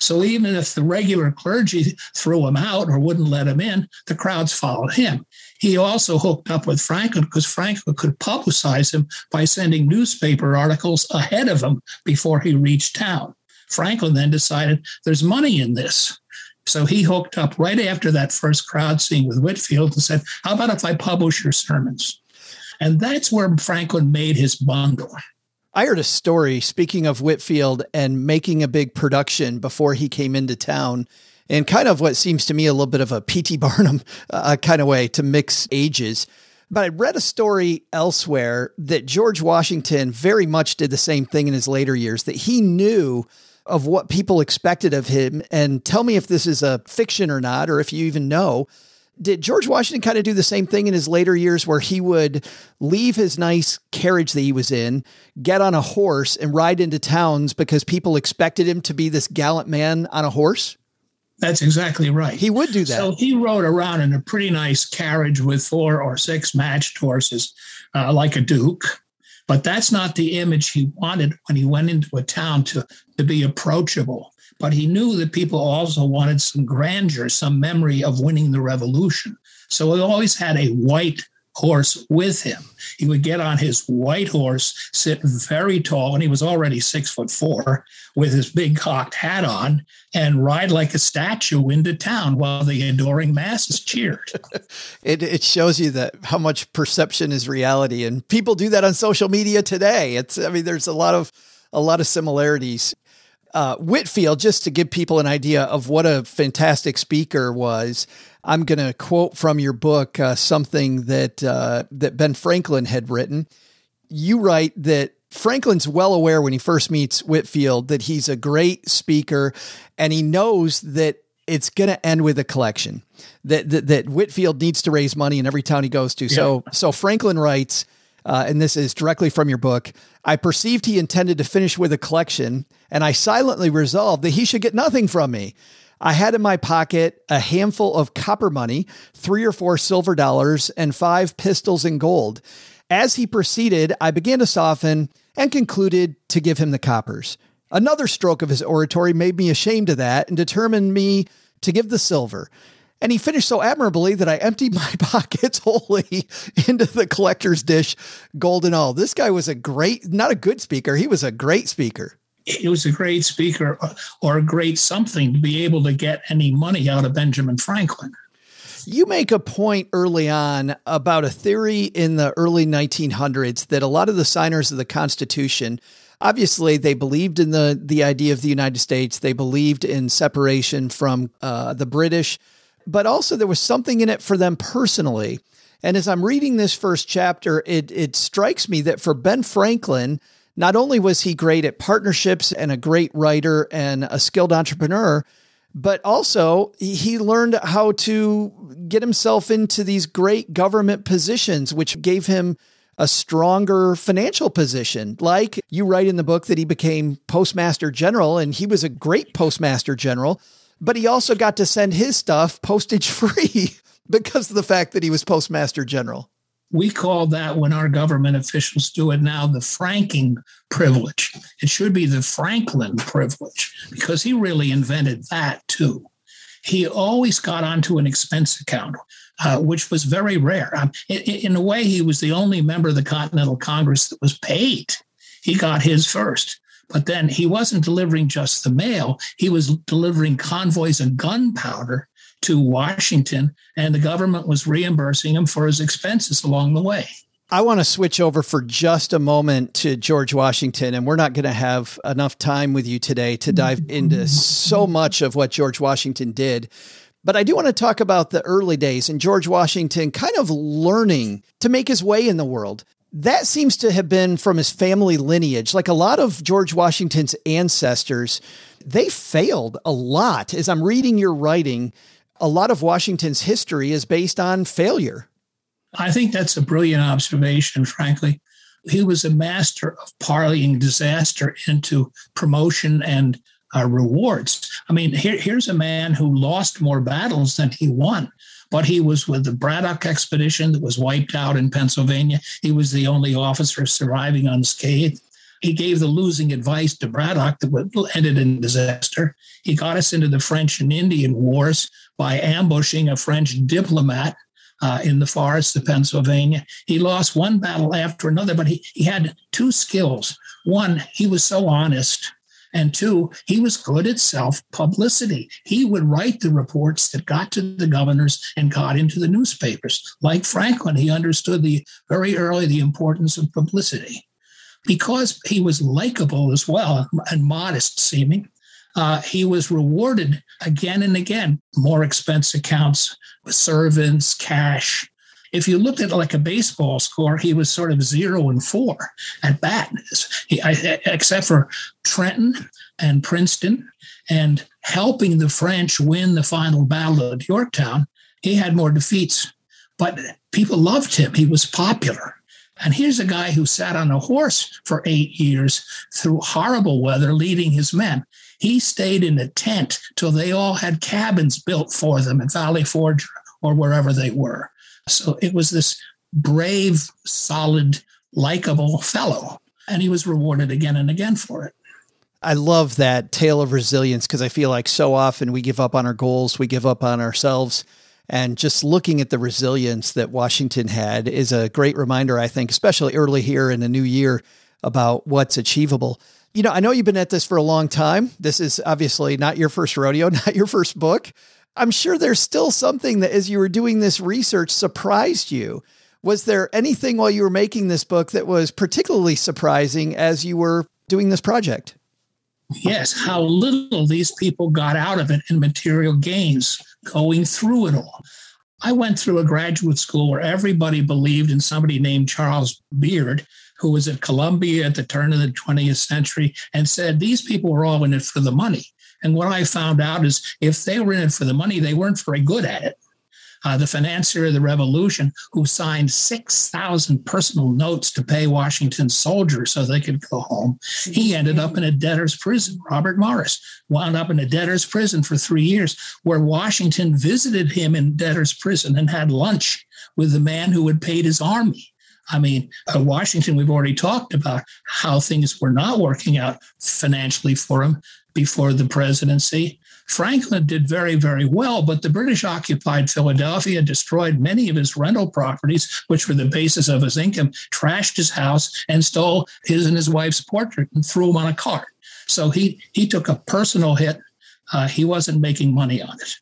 So even if the regular clergy threw him out or wouldn't let him in, the crowds followed him. He also hooked up with Franklin because Franklin could publicize him by sending newspaper articles ahead of him before he reached town. Franklin then decided there's money in this. So he hooked up right after that first crowd scene with Whitefield and said, how about if I publish your sermons? And that's where Franklin made his bundle. I heard a story, speaking of Whitefield and making a big production before he came into town, and kind of what seems to me a little bit of a P.T. Barnum kind of way to mix ages. But I read a story elsewhere that George Washington very much did the same thing in his later years, that he knew of what people expected of him. And tell me if this is a fiction or not, or if you even know. Did George Washington kind of do the same thing in his later years where he would leave his nice carriage that he was in, get on a horse and ride into towns because people expected him to be this gallant man on a horse? That's exactly right. He would do that. So he rode around in a pretty nice carriage with 4 or 6 matched horses, like a duke. But that's not the image he wanted when he went into a town to be approachable. But he knew that people also wanted some grandeur, some memory of winning the revolution. So he always had a white horse with him. He would get on his white horse, sit very tall, and he was already 6'4", with his big cocked hat on, and ride like a statue into town while the adoring masses cheered. It shows you that how much perception is reality, and people do that on social media today. There's a lot of similarities. Whitfield, just to give people an idea of what a fantastic speaker was, I'm going to quote from your book something that Ben Franklin had written. You write that Franklin's well aware when he first meets Whitfield that he's a great speaker, and he knows that it's going to end with a collection, that Whitfield needs to raise money in every town he goes to. Yeah. So Franklin writes, and this is directly from your book, "I perceived he intended to finish with a collection, and I silently resolved that he should get nothing from me. I had in my pocket a handful of copper money, 3 or 4 silver dollars, and 5 pistols in gold. As he proceeded, I began to soften and concluded to give him the coppers. Another stroke of his oratory made me ashamed of that and determined me to give the silver. And he finished so admirably that I emptied my pockets wholly into the collector's dish, gold and all." This guy was not a good speaker. He was a great speaker. He was a great speaker, or a great something, to be able to get any money out of Benjamin Franklin. You make a point early on about a theory in the early 1900s that a lot of the signers of the Constitution, obviously, they believed in the idea of the United States. They believed in separation from the British. But also there was something in it for them personally. And as I'm reading this first chapter, it strikes me that for Ben Franklin, not only was he great at partnerships and a great writer and a skilled entrepreneur, but also he learned how to get himself into these great government positions, which gave him a stronger financial position. Like you write in the book that he became Postmaster General, and he was a great Postmaster General, but he also got to send his stuff postage free because of the fact that he was Postmaster General. We call that, when our government officials do it now, the franking privilege. It should be the Franklin privilege, because he really invented that too. He always got onto an expense account, which was very rare. In a way, he was the only member of the Continental Congress that was paid. He got his first. But then he wasn't delivering just the mail. He was delivering convoys of gunpowder to Washington, and the government was reimbursing him for his expenses along the way. I want to switch over for just a moment to George Washington, and we're not going to have enough time with you today to dive into so much of what George Washington did. But I do want to talk about the early days and George Washington kind of learning to make his way in the world. That seems to have been from his family lineage. Like a lot of George Washington's ancestors, they failed a lot. As I'm reading your writing, a lot of Washington's history is based on failure. I think that's a brilliant observation, frankly. He was a master of parlaying disaster into promotion and rewards. Here's a man who lost more battles than he won. But he was with the Braddock expedition that was wiped out in Pennsylvania. He was the only officer surviving unscathed. He gave the losing advice to Braddock that ended in disaster. He got us into the French and Indian Wars by ambushing a French diplomat in the forests of Pennsylvania. He lost one battle after another, but he had two skills. One, he was so honest. And two, he was good at self-publicity. He would write the reports that got to the governors and got into the newspapers. Like Franklin, he understood very early the importance of publicity. Because he was likable as well and modest-seeming, he was rewarded again and again. More expense accounts, servants, cash. If you looked at it like a baseball score, he was sort of 0-4 at bat, except for Trenton and Princeton, and helping the French win the final battle at Yorktown. He had more defeats, but people loved him. He was popular. And here's a guy who sat on a horse for 8 years through horrible weather, leading his men. He stayed in a tent till they all had cabins built for them at Valley Forge or wherever they were. So it was this brave, solid, likable fellow, and he was rewarded again and again for it. I love that tale of resilience, because I feel like so often we give up on our goals, we give up on ourselves, And just looking at the resilience that Washington had is a great reminder, I think, especially early here in the new year, about what's achievable. You know, I know you've been at this for a long time. This is obviously not your first rodeo, not your first book. I'm sure there's still something that, as you were doing this research, surprised you. Was there anything while you were making this book that was particularly surprising as you were doing this project? Yes, how little these people got out of it in material gains going through it all. I went through a graduate school where everybody believed in somebody named Charles Beard, who was at Columbia at the turn of the 20th century, and said these people were all in it for the money. And what I found out is if they were in it for the money, they weren't very good at it. The financier of the revolution, who signed 6,000 personal notes to pay Washington soldiers so they could go home, he ended up in a debtor's prison. Robert Morris wound up in a debtor's prison for 3 years, where Washington visited him in debtor's prison and had lunch with the man who had paid his army. I mean, Washington, we've already talked about how things were not working out financially for him before the presidency. Franklin did very, very well, but the British occupied Philadelphia, destroyed many of his rental properties, which were the basis of his income, trashed his house, and stole his and his wife's portrait and threw him on a cart. So he took a personal hit. He wasn't making money on it.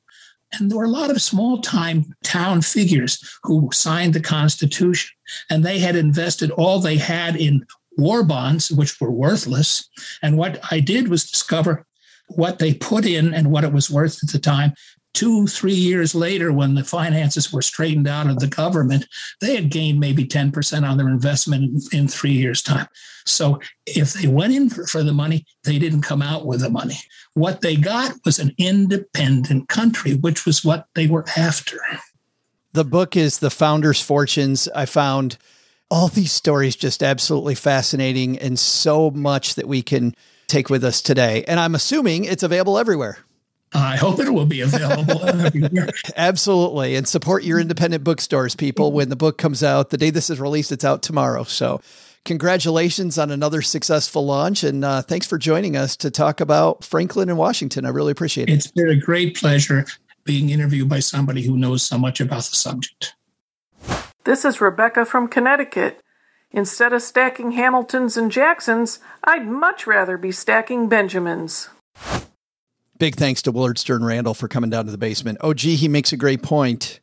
And there were a lot of small-time town figures who signed the Constitution, and they had invested all they had in war bonds, which were worthless. And what I did was discover what they put in and what it was worth at the time. 2-3 years later, when the finances were straightened out of the government, they had gained maybe 10% on their investment in 3 years' time. So if they went in for the money, they didn't come out with the money. What they got was an independent country, which was what they were after. The book is The Founders' Fortunes. I found all these stories just absolutely fascinating, and so much that we can take with us today. And I'm assuming it's available everywhere. I hope it will be available everywhere. Absolutely. And support your independent bookstores, people. When the book comes out, the day this is released, it's out tomorrow. So congratulations on another successful launch. And thanks for joining us to talk about Franklin and Washington. I really appreciate it. It's been a great pleasure being interviewed by somebody who knows so much about the subject. This is Rebecca from Connecticut. Instead of stacking Hamiltons and Jacksons, I'd much rather be stacking Benjamins. Big thanks to Willard Sterne Randall for coming down to the basement. Oh, gee, he makes a great point.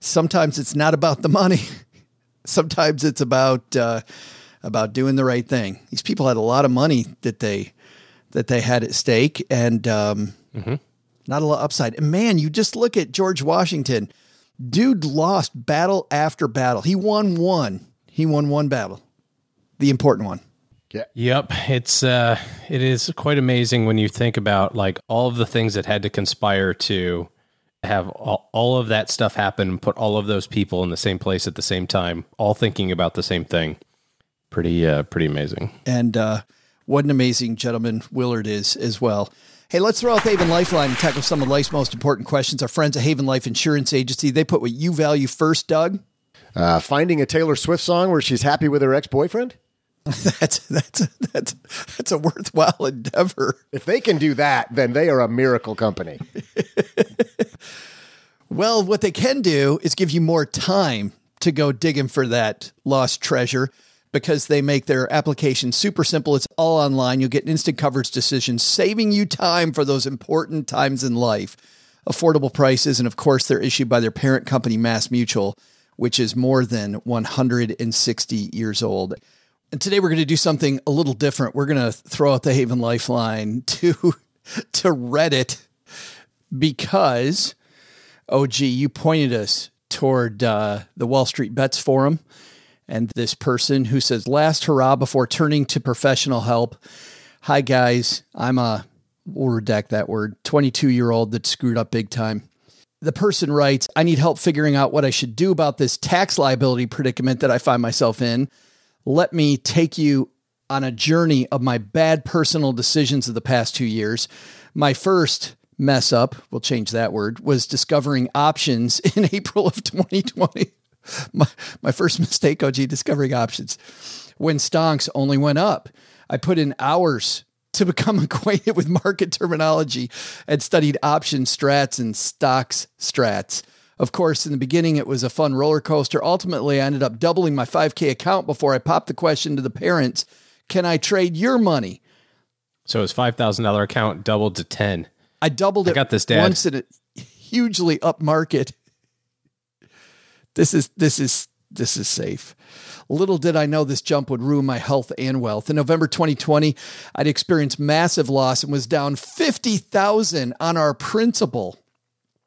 Sometimes it's not about the money. Sometimes it's about doing the right thing. These people had a lot of money that they had at stake, and not a lot upside. And man, you just look at George Washington. Dude lost battle after battle. He won one. He won one battle, the important one. Yeah. Yep. It is quite amazing when you think about like all of the things that had to conspire to have all of that stuff happen and put all of those people in the same place at the same time, all thinking about the same thing. Pretty amazing. And what an amazing gentleman Willard is as well. Hey, let's throw out Haven Lifeline and tackle some of life's most important questions. Our friends at Haven Life Insurance Agency, they put what you value first, Doug. Finding a Taylor Swift song where she's happy with her ex-boyfriend? That's a worthwhile endeavor. If they can do that, then they are a miracle company. Well, what they can do is give you more time to go digging for that lost treasure, because they make their application super simple. It's all online. You'll get instant coverage decisions, saving you time for those important times in life. Affordable prices, and of course, they're issued by their parent company, MassMutual, which is more than 160 years old. And today we're going to do something a little different. We're going to throw out the Haven Lifeline to Reddit, because, oh, gee, you pointed us toward the Wall Street Bets forum and this person who says, last hurrah before turning to professional help. Hi, guys. We'll redact that word, 22-year-old that screwed up big time. The person writes, I need help figuring out what I should do about this tax liability predicament that I find myself in. Let me take you on a journey of my bad personal decisions of the past 2 years. My first mess up, we'll change that word, was discovering options in April of 2020. My first mistake, OG, discovering options. When stonks only went up, I put in hours to become acquainted with market terminology and studied option strats and stocks strats. Of course, in the beginning, it was a fun roller coaster. Ultimately, I ended up doubling my 5K account before I popped the question to the parents, can I trade your money? So his $5,000 account doubled to 10. I doubled it. I got this, Dad. Once in a hugely up market. This is safe. Little did I know this jump would ruin my health and wealth. In November 2020, I'd experienced massive loss and was down $50,000 on our principal.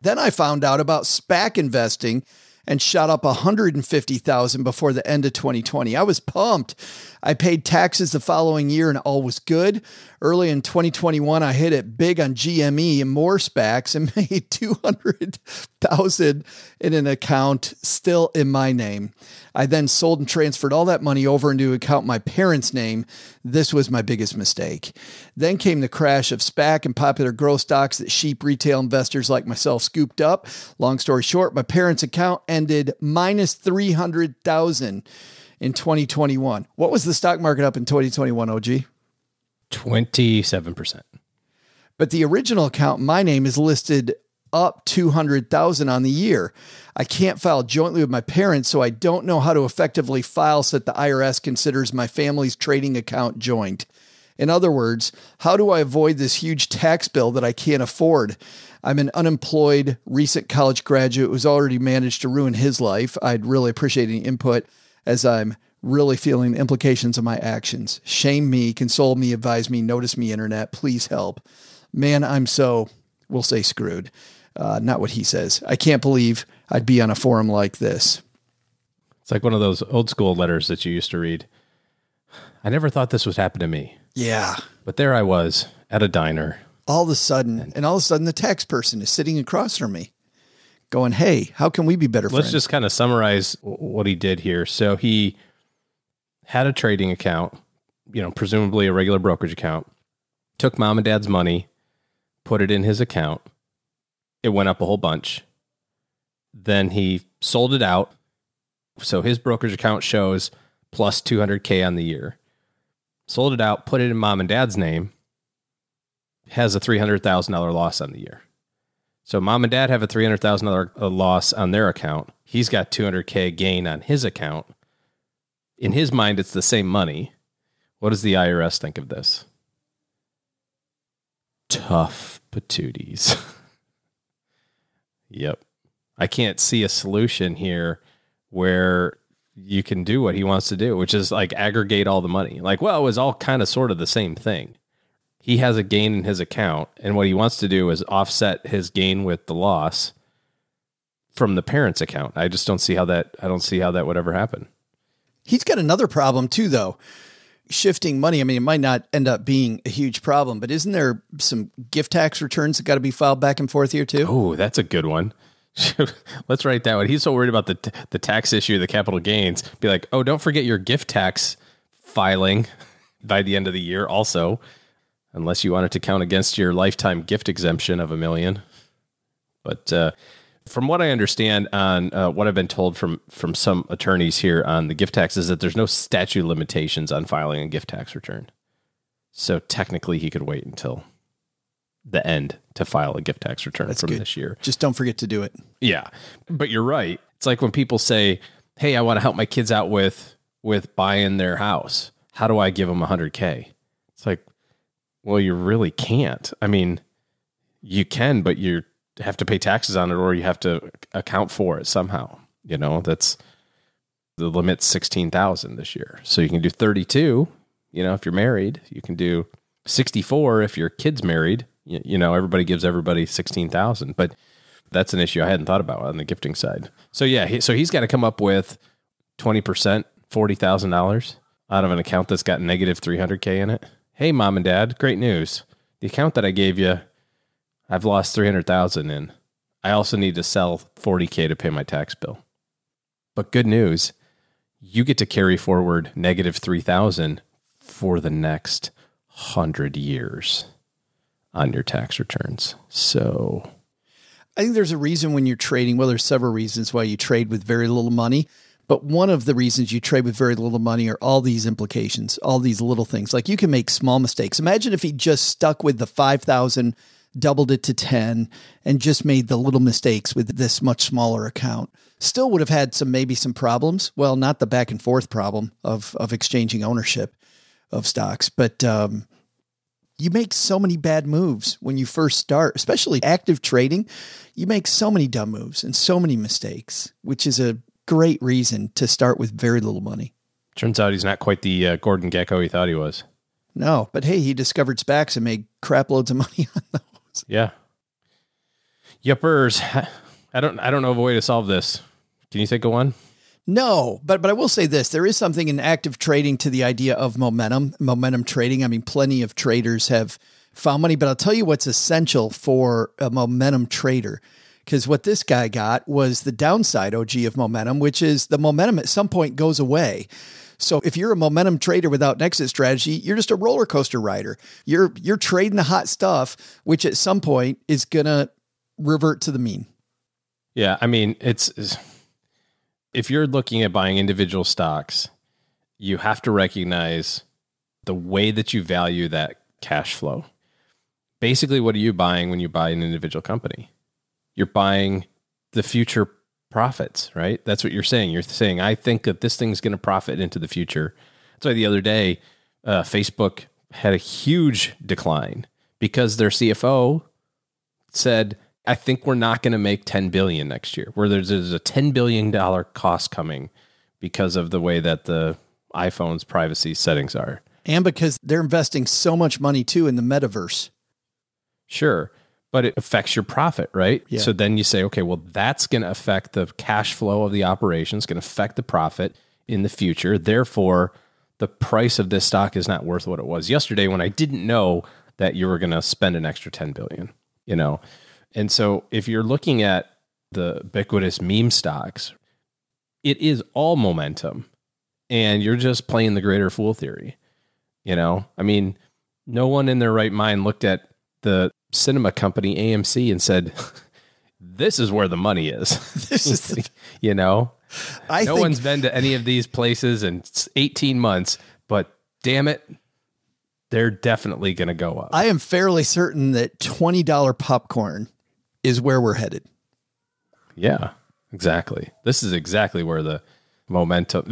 Then I found out about SPAC investing and shot up $150,000 before the end of 2020. I was pumped. I paid taxes the following year and all was good. Early in 2021, I hit it big on GME and more SPACs and made $200,000 in an account still in my name. I then sold and transferred all that money over into an account in my parents' name. This was my biggest mistake. Then came the crash of SPAC and popular growth stocks that sheep retail investors like myself scooped up. Long story short, my parents' account ended minus $300,000 in 2021. What was the stock market up in 2021, OG? 27%. But the original account in my name is listed up $200,000 on the year. I can't file jointly with my parents, so I don't know how to effectively file so that the IRS considers my family's trading account joint. In other words, how do I avoid this huge tax bill that I can't afford? I'm an unemployed recent college graduate who's already managed to ruin his life. I'd really appreciate any input as I'm really feeling the implications of my actions. Shame me, console me, advise me, notice me, internet, please help. Man, I'm so, we'll say screwed. Not what he says. I can't believe I'd be on a forum like this. It's like one of those old school letters that you used to read. I never thought this would happen to me. Yeah. But there I was at a diner. All of a sudden the tax person is sitting across from me going, hey, how can we be better friends? Let's just kind of summarize what he did here. So he had a trading account, presumably a regular brokerage account, took mom and dad's money, put it in his account. It went up a whole bunch. Then he sold it out. So his brokerage account shows plus $200K on the year. Sold it out, put it in mom and dad's name, has a $300,000 loss on the year. So mom and dad have a $300,000 loss on their account. He's got $200K gain on his account. In his mind, it's the same money. What does the IRS think of this? Tough patooties. Yep. I can't see a solution here where you can do what he wants to do, which is like aggregate all the money. Like, well, it was all kind of sort of the same thing. He has a gain in his account, and what he wants to do is offset his gain with the loss from the parents' account. I just don't see how that, would ever happen. He's got another problem too, though. Shifting money. I mean, it might not end up being a huge problem, but isn't there some gift tax returns that got to be filed back and forth here too? Oh, that's a good one. Let's write that one. He's so worried about the tax issue, the capital gains. Be like, oh, don't forget your gift tax filing by the end of the year also, unless you want it to count against your lifetime gift exemption of $1 million. But from what I understand on what I've been told from some attorneys here on the gift tax is that there's no statute limitations on filing a gift tax return. So technically he could wait until the end to file a gift tax return. That's from good. This year. Just don't forget to do it. Yeah. But you're right. It's like when people say, hey, I want to help my kids out with buying their house. How do I give them $100K? It's like, well, you really can't. I mean, you can, but you have to pay taxes on it or you have to account for it somehow. You know, that's the limit's 16,000 this year. So you can do 32, if you're married, you can do 64 if your kid's married. Everybody gives everybody 16,000, but that's an issue I hadn't thought about on the gifting side. So yeah, so he's got to come up with 20%, $40,000 out of an account that's got negative $300K in it. Hey, mom and dad, great news. The account that I gave you, I've lost $300,000 in. I also need to sell $40K to pay my tax bill. But good news, you get to carry forward negative $3,000 for the next 100 years. On your tax returns. So I think there's a reason when you're trading, well, there's several reasons why you trade with very little money, but one of the reasons you trade with very little money are all these implications, all these little things. Like you can make small mistakes. Imagine if he just stuck with the $5,000 doubled it to 10, and just made the little mistakes with this much smaller account. Still would have had some problems. Well, not the back and forth problem of exchanging ownership of stocks, but you make so many bad moves when you first start, especially active trading. You make so many dumb moves and so many mistakes, which is a great reason to start with very little money. Turns out he's not quite the Gordon Gekko he thought he was. No, but hey, he discovered SPACs and made crap loads of money on those. Yeah. Yuppers. I don't know of a way to solve this. Can you think of one? No, but I will say this. There is something in active trading to the idea of momentum trading. I mean, plenty of traders have found money, but I'll tell you what's essential for a momentum trader, because what this guy got was the downside OG of momentum, which is the momentum at some point goes away. So if you're a momentum trader without an exit strategy, you're just a roller coaster rider. You're trading the hot stuff, which at some point is going to revert to the mean. Yeah, I mean, if you're looking at buying individual stocks, you have to recognize the way that you value that cash flow. Basically, what are you buying when you buy an individual company? You're buying the future profits, right? That's what you're saying. You're saying, I think that this thing's going to profit into the future. That's why the other day, Facebook had a huge decline because their CFO said, I think we're not going to make $10 billion next year, where there's a $10 billion cost coming because of the way that the iPhone's privacy settings are. And because they're investing so much money, too, in the metaverse. Sure, but it affects your profit, right? Yeah. So then you say, okay, well, that's going to affect the cash flow of the operations, going to affect the profit in the future. Therefore, the price of this stock is not worth what it was yesterday when I didn't know that you were going to spend an extra $10 billion, you know? And so if you're looking at the ubiquitous meme stocks, it is all momentum, and you're just playing the greater fool theory. You know, I mean, no one in their right mind looked at the cinema company AMC and said, this is where the money is. This is the, you know, no one's been to any of these places in 18 months, but damn it, they're definitely going to go up. I am fairly certain that $20 popcorn is where we're headed. Yeah, exactly. This is exactly where the momentum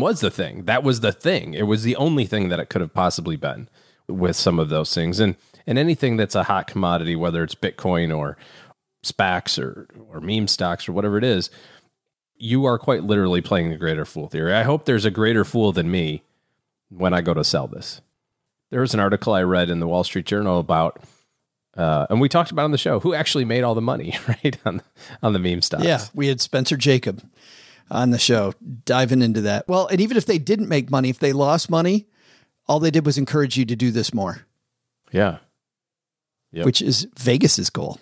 was the thing. That was the thing. It was the only thing that it could have possibly been with some of those things. And anything that's a hot commodity, whether it's Bitcoin or SPACs or meme stocks or whatever it is, you are quite literally playing the greater fool theory. I hope there's a greater fool than me when I go to sell this. There was an article I read in the Wall Street Journal about, and we talked about on the show, who actually made all the money, right, on the meme stocks. Yeah, we had Spencer Jacob on the show diving into that. Well, and even if they didn't make money, if they lost money, all they did was encourage you to do this more. Yeah. Yep. Which is Vegas's goal.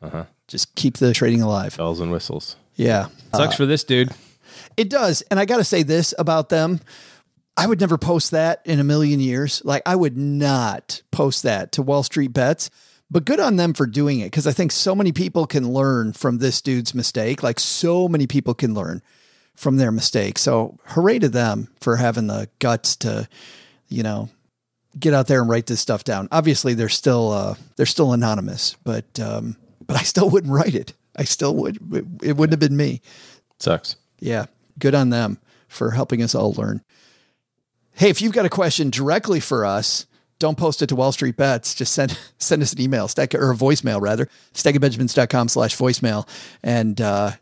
Uh-huh. Just keep the trading alive. Bells and whistles. Yeah. Sucks for this dude. It does. And I got to say this about them. I would never post that in a million years. Like, I would not post that to Wall Street Bets, but good on them for doing it, because I think so many people can learn from this dude's mistake. Like, so many people can learn from their mistake. So hooray to them for having the guts to, you know, get out there and write this stuff down. Obviously, they're still anonymous, but I still wouldn't write it. I still would. It wouldn't have been me. Sucks. Yeah. Good on them for helping us all learn. Hey, if you've got a question directly for us, don't post it to Wall Street Bets. Just send us an email, or a voicemail rather, stackingbenjamins.com/voicemail. And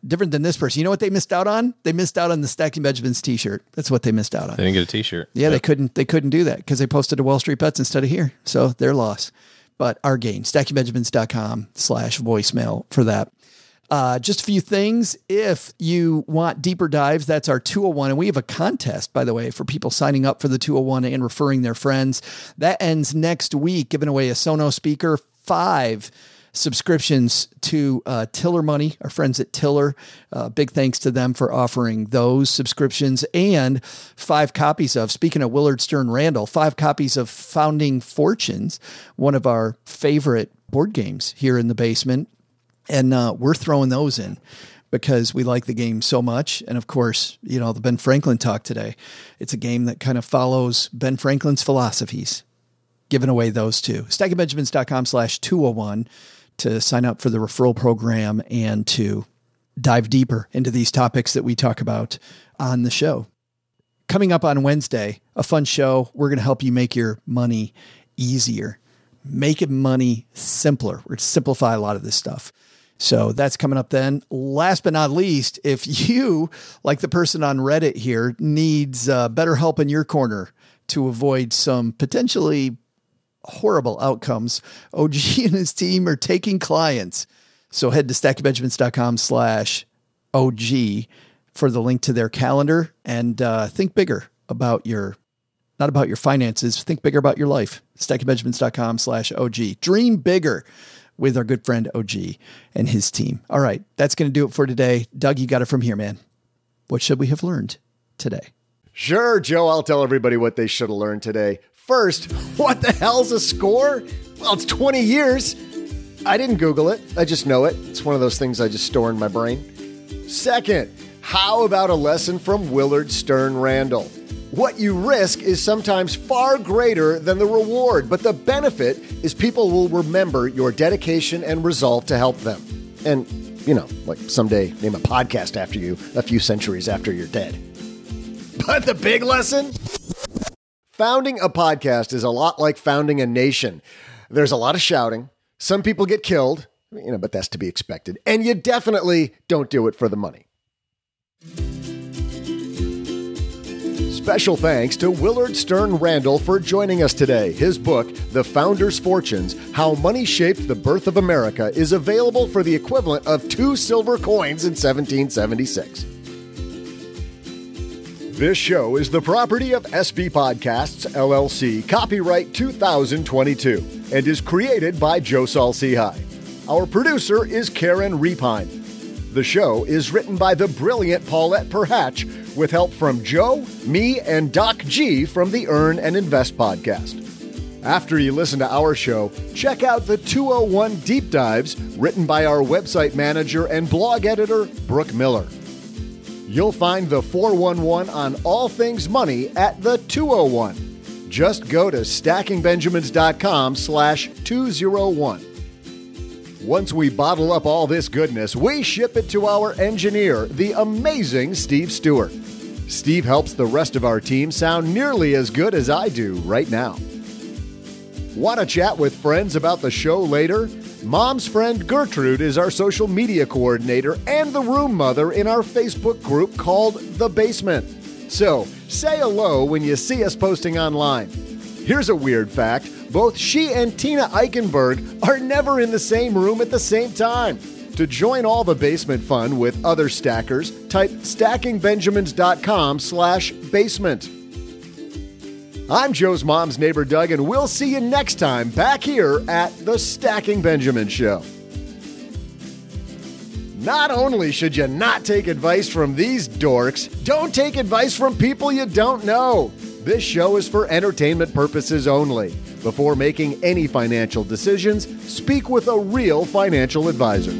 different than this person, you know what they missed out on? They missed out on the Stacking Benjamins t-shirt. That's what they missed out on. They didn't get a t-shirt. Yeah, they couldn't do that because they posted to Wall Street Bets instead of here. So their loss, but our gain. stackingbenjamins.com/voicemail for that. Just a few things. If you want deeper dives, that's our 201. And we have a contest, by the way, for people signing up for the 201 and referring their friends. That ends next week, giving away a Sonos speaker, 5 subscriptions to Tiller Money, our friends at Tiller. Big thanks to them for offering those subscriptions, and 5 copies of, speaking of Willard Sterne Randall, 5 copies of Founding Fortunes, one of our favorite board games here in the basement. And we're throwing those in because we like the game so much. And of course, you know, the Ben Franklin talk today, it's a game that kind of follows Ben Franklin's philosophies. giving away those two. StackingBenjamins.com/201 to sign up for the referral program and to dive deeper into these topics that we talk about on the show. Coming up on Wednesday, a fun show. We're going to help you make your money easier, make money simpler. We're going to simplify a lot of this stuff. So that's coming up then. Last but not least, if you, like the person on Reddit here, needs better help in your corner to avoid some potentially horrible outcomes, OG and his team are taking clients. So head to StackyBenjamins.com/OG for the link to their calendar, and think bigger about your, not about your finances, think bigger about your life. StackyBenjamins.com/OG. Dream bigger with our good friend OG and his team. All right, that's going to do it for today. Doug, you got it from here, man. What should we have learned today? Sure, Joe, I'll tell everybody what they should have learned today. First, what the hell's a score? Well, it's 20 years. I didn't Google it. I just know it. It's one of those things I just store in my brain. Second, how about a lesson from Willard Sterne Randall? What you risk is sometimes far greater than the reward, but the benefit is people will remember your dedication and resolve to help them. And, you know, like someday name a podcast after you a few centuries after you're dead. But the big lesson? Founding a podcast is a lot like founding a nation. There's a lot of shouting. Some people get killed, you know, but that's to be expected. And you definitely don't do it for the money. Special thanks to Willard Sterne Randall for joining us today. His book, The Founder's Fortunes, How Money Shaped the Birth of America, is available for the equivalent of 2 silver coins in 1776. This show is the property of SB Podcasts, LLC, copyright 2022, and is created by Joe Salcihai. Our producer is Karen Repine. The show is written by the brilliant Paulette Perhatch with help from Joe, me, and Doc G from the Earn and Invest podcast. After you listen to our show, check out the 201 Deep Dives written by our website manager and blog editor, Brooke Miller. You'll find the 411 on all things money at the 201. Just go to stackingbenjamins.com/201. Once we bottle up all this goodness, we ship it to our engineer, the amazing Steve Stewart. Steve helps the rest of our team sound nearly as good as I do right now. Want to chat with friends about the show later? Mom's friend Gertrude is our social media coordinator and the room mother in our Facebook group called The Basement. So say hello when you see us posting online. Here's a weird fact. Both she and Tina Eichenberg are never in the same room at the same time. To join all the basement fun with other stackers, type stackingbenjamins.com/basement. I'm Joe's mom's neighbor, Doug, and we'll see you next time back here at the Stacking Benjamin Show. Not only should you not take advice from these dorks, don't take advice from people you don't know. This show is for entertainment purposes only. Before making any financial decisions, speak with a real financial advisor.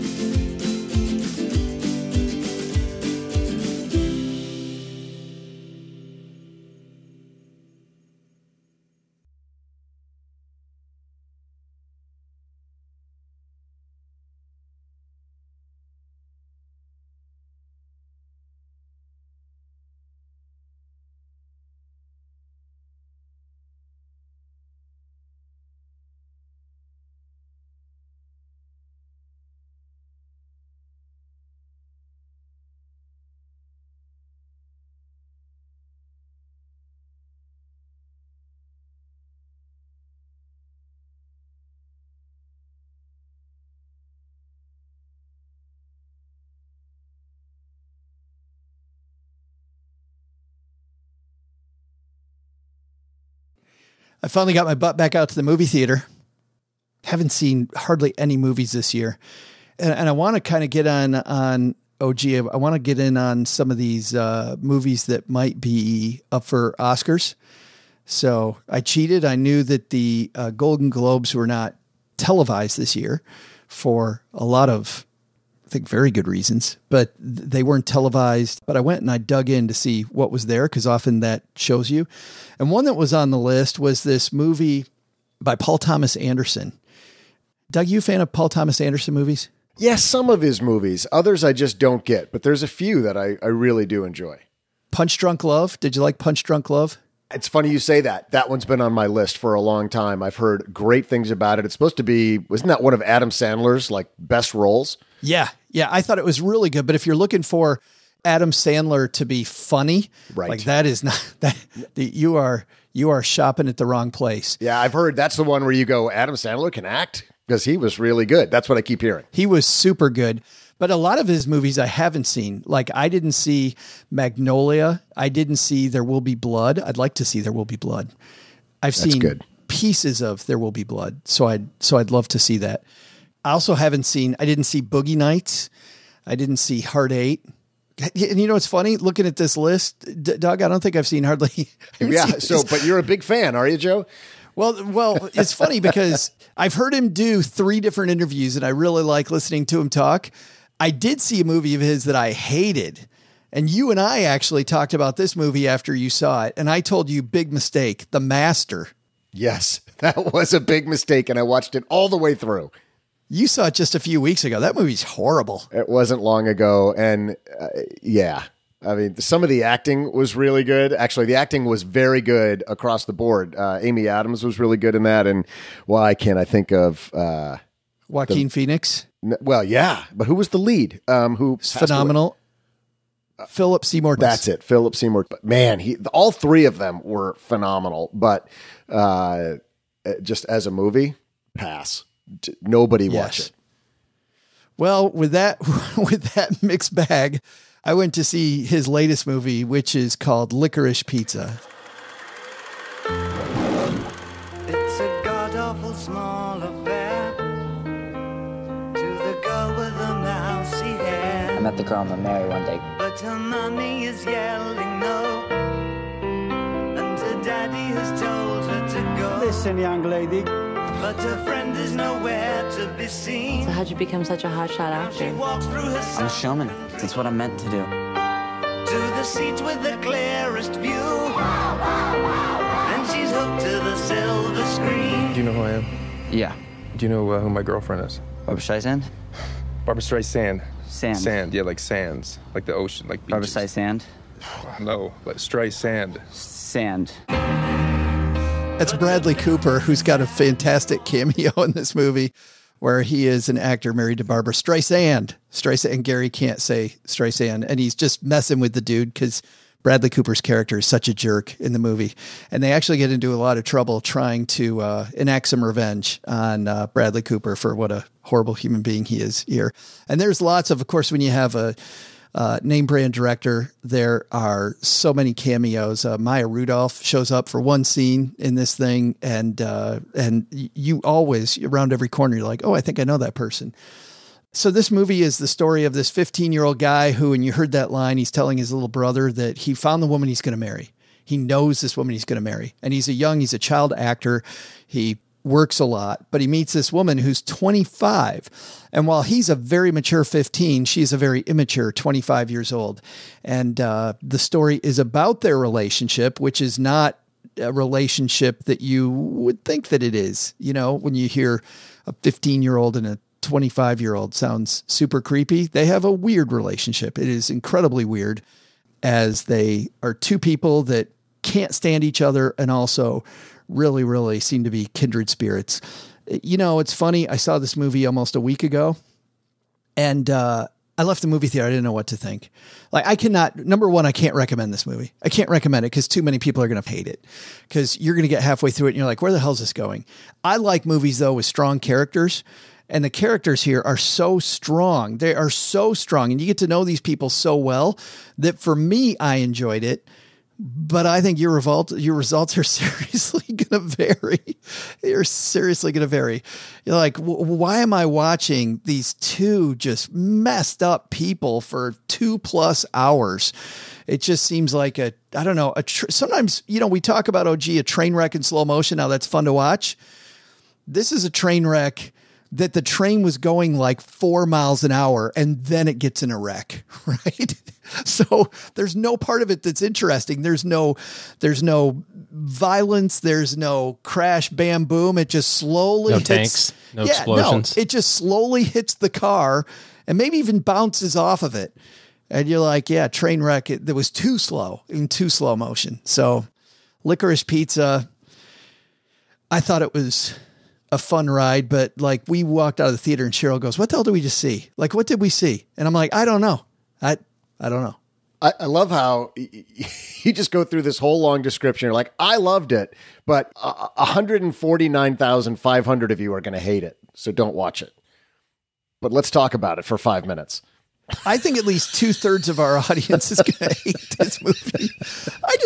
I finally got my butt back out to the movie theater. Haven't seen hardly any movies this year. And I want to kind of get on OG. I want to get in on some of these movies that might be up for Oscars. So I cheated. I knew that the Golden Globes were not televised this year for a lot of, I think, very good reasons, but they weren't televised. But I went and I dug in to see what was there, because often that shows you. And one that was on the list was this movie by Paul Thomas Anderson. Doug, you a fan of Paul Thomas Anderson movies? Yes, some of his movies. Others I just don't get, but there's a few that I really do enjoy. Punch Drunk Love. Did you like Punch Drunk Love? It's funny you say that. That one's been on my list for a long time. I've heard great things about it. It's supposed to be, wasn't that one of Adam Sandler's like best roles? Yeah. Yeah. I thought it was really good. But if you're looking for Adam Sandler to be funny, right, like that is not that you are shopping at the wrong place. Yeah. I've heard that's the one where you go, Adam Sandler can act, because he was really good. That's what I keep hearing. He was super good. But a lot of his movies I haven't seen. Like, I didn't see Magnolia. I didn't see There Will Be Blood. I'd like to see There Will Be Blood. I've seen pieces of There Will Be Blood. So I'd love to see that. I also haven't seen, I didn't see Boogie Nights. I didn't see Heart 8. And you know, it's funny looking at this list, Doug, I don't think I've seen hardly. Yeah. So, but you're a big fan, are you, Joe? Well, it's funny because I've heard him do 3 different interviews and I really like listening to him talk. I did see a movie of his that I hated, and you and I actually talked about this movie after you saw it, and I told you, big mistake, The Master. Yes, that was a big mistake, and I watched it all the way through. You saw it just a few weeks ago. That movie's horrible. It wasn't long ago, and yeah. I mean, some of the acting was really good. Actually, the acting was very good across the board. Amy Adams was really good in that, and why can't I think of... Joaquin Phoenix? Well, yeah, but who was the lead? Who phenomenal? Philip Seymour. That's it, Philip Seymour. But man, all 3 of them were phenomenal. But just as a movie, pass. Nobody watch it. Well, with that mixed bag, I went to see his latest movie, which is called Licorice Pizza. It's a god awful small affair. I met the girl I'm gonna marry one day. But her mommy is yelling no, and her daddy has told her to go. Listen, young lady. But her friend is nowhere to be seen. So how'd you become such a hotshot actor? I'm a showman. That's what I'm meant to do. To the seat with the clearest view. And she's hooked to the silver screen. Do you know who I am? Yeah. Do you know who my girlfriend is? Barbara Streisand? Barbara Streisand. Sand. Yeah, like sands. Like the ocean, like beaches. Barbara Streisand? No, like Streisand. Sand. That's Bradley Cooper, who's got a fantastic cameo in this movie where he is an actor married to Barbara Streisand. Streisand, Gary can't say Streisand. And he's just messing with the dude because Bradley Cooper's character is such a jerk in the movie. And they actually get into a lot of trouble trying to enact some revenge on Bradley Cooper for what a horrible human being he is here. And there's lots of course, when you have a name brand director, there are so many cameos. Maya Rudolph shows up for one scene in this thing. And you always around every corner, you're like, oh, I think I know that person. So this movie is the story of this 15-year-old guy who, and you heard that line, he's telling his little brother that he found the woman he's going to marry. He knows this woman he's going to marry. And he's a child actor. He works a lot, but he meets this woman who's 25. And while he's a very mature 15, she's a very immature 25 years old. And the story is about their relationship, which is not a relationship that you would think that it is. You know, when you hear a 15-year-old and a 25-year-old sounds super creepy. They have a weird relationship. It is incredibly weird, as they are 2 people that can't stand each other and also really, really seem to be kindred spirits. You know, it's funny. I saw this movie almost a week ago, and I left the movie theater. I didn't know what to think. Like, number one, I can't recommend this movie. I can't recommend it because too many people are going to hate it, because you're going to get halfway through it and you're like, where the hell is this going? I like movies, though, with strong characters. And the characters here are so strong. They are so strong. And you get to know these people so well that for me, I enjoyed it. But I think your results are seriously going to vary. They're seriously going to vary. You're like, why am I watching these 2 just messed up people for 2+ hours? It just seems like sometimes, you know, we talk about, oh, gee, a train wreck in slow motion. Now that's fun to watch. This is a train wreck that the train was going like 4 miles an hour and then it gets in a wreck, right? So there's no part of it that's interesting. There's no violence. There's no crash, bam, boom. It just slowly hits. No tanks, no explosions. No, it just slowly hits the car and maybe even bounces off of it. And you're like, yeah, train wreck. That was too slow, in too slow motion. So Licorice Pizza, I thought it was a fun ride, but like we walked out of the theater and Cheryl goes, what the hell did we just see? Like, what did we see? And I'm like, I don't know. I don't know. I love how you just go through this whole long description. You're like, I loved it, but 149,500 of you are going to hate it. So don't watch it, but let's talk about it for 5 minutes. I think at least 2/3 of our audience is going to hate this movie. I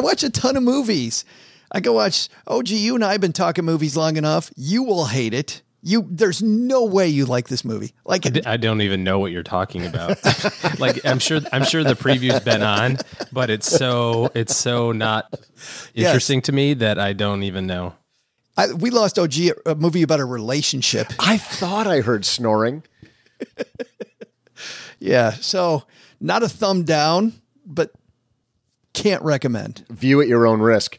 watch a ton of movies. I go watch OG. You and I have been talking movies long enough. You will hate it. There's no way you like this movie. Like, I don't even know what you're talking about. Like, I'm sure the preview's been on, but it's so not interesting to me that I don't even know. We lost OG, a movie about a relationship. I thought I heard snoring. Yeah. So not a thumb down, but can't recommend. View at your own risk.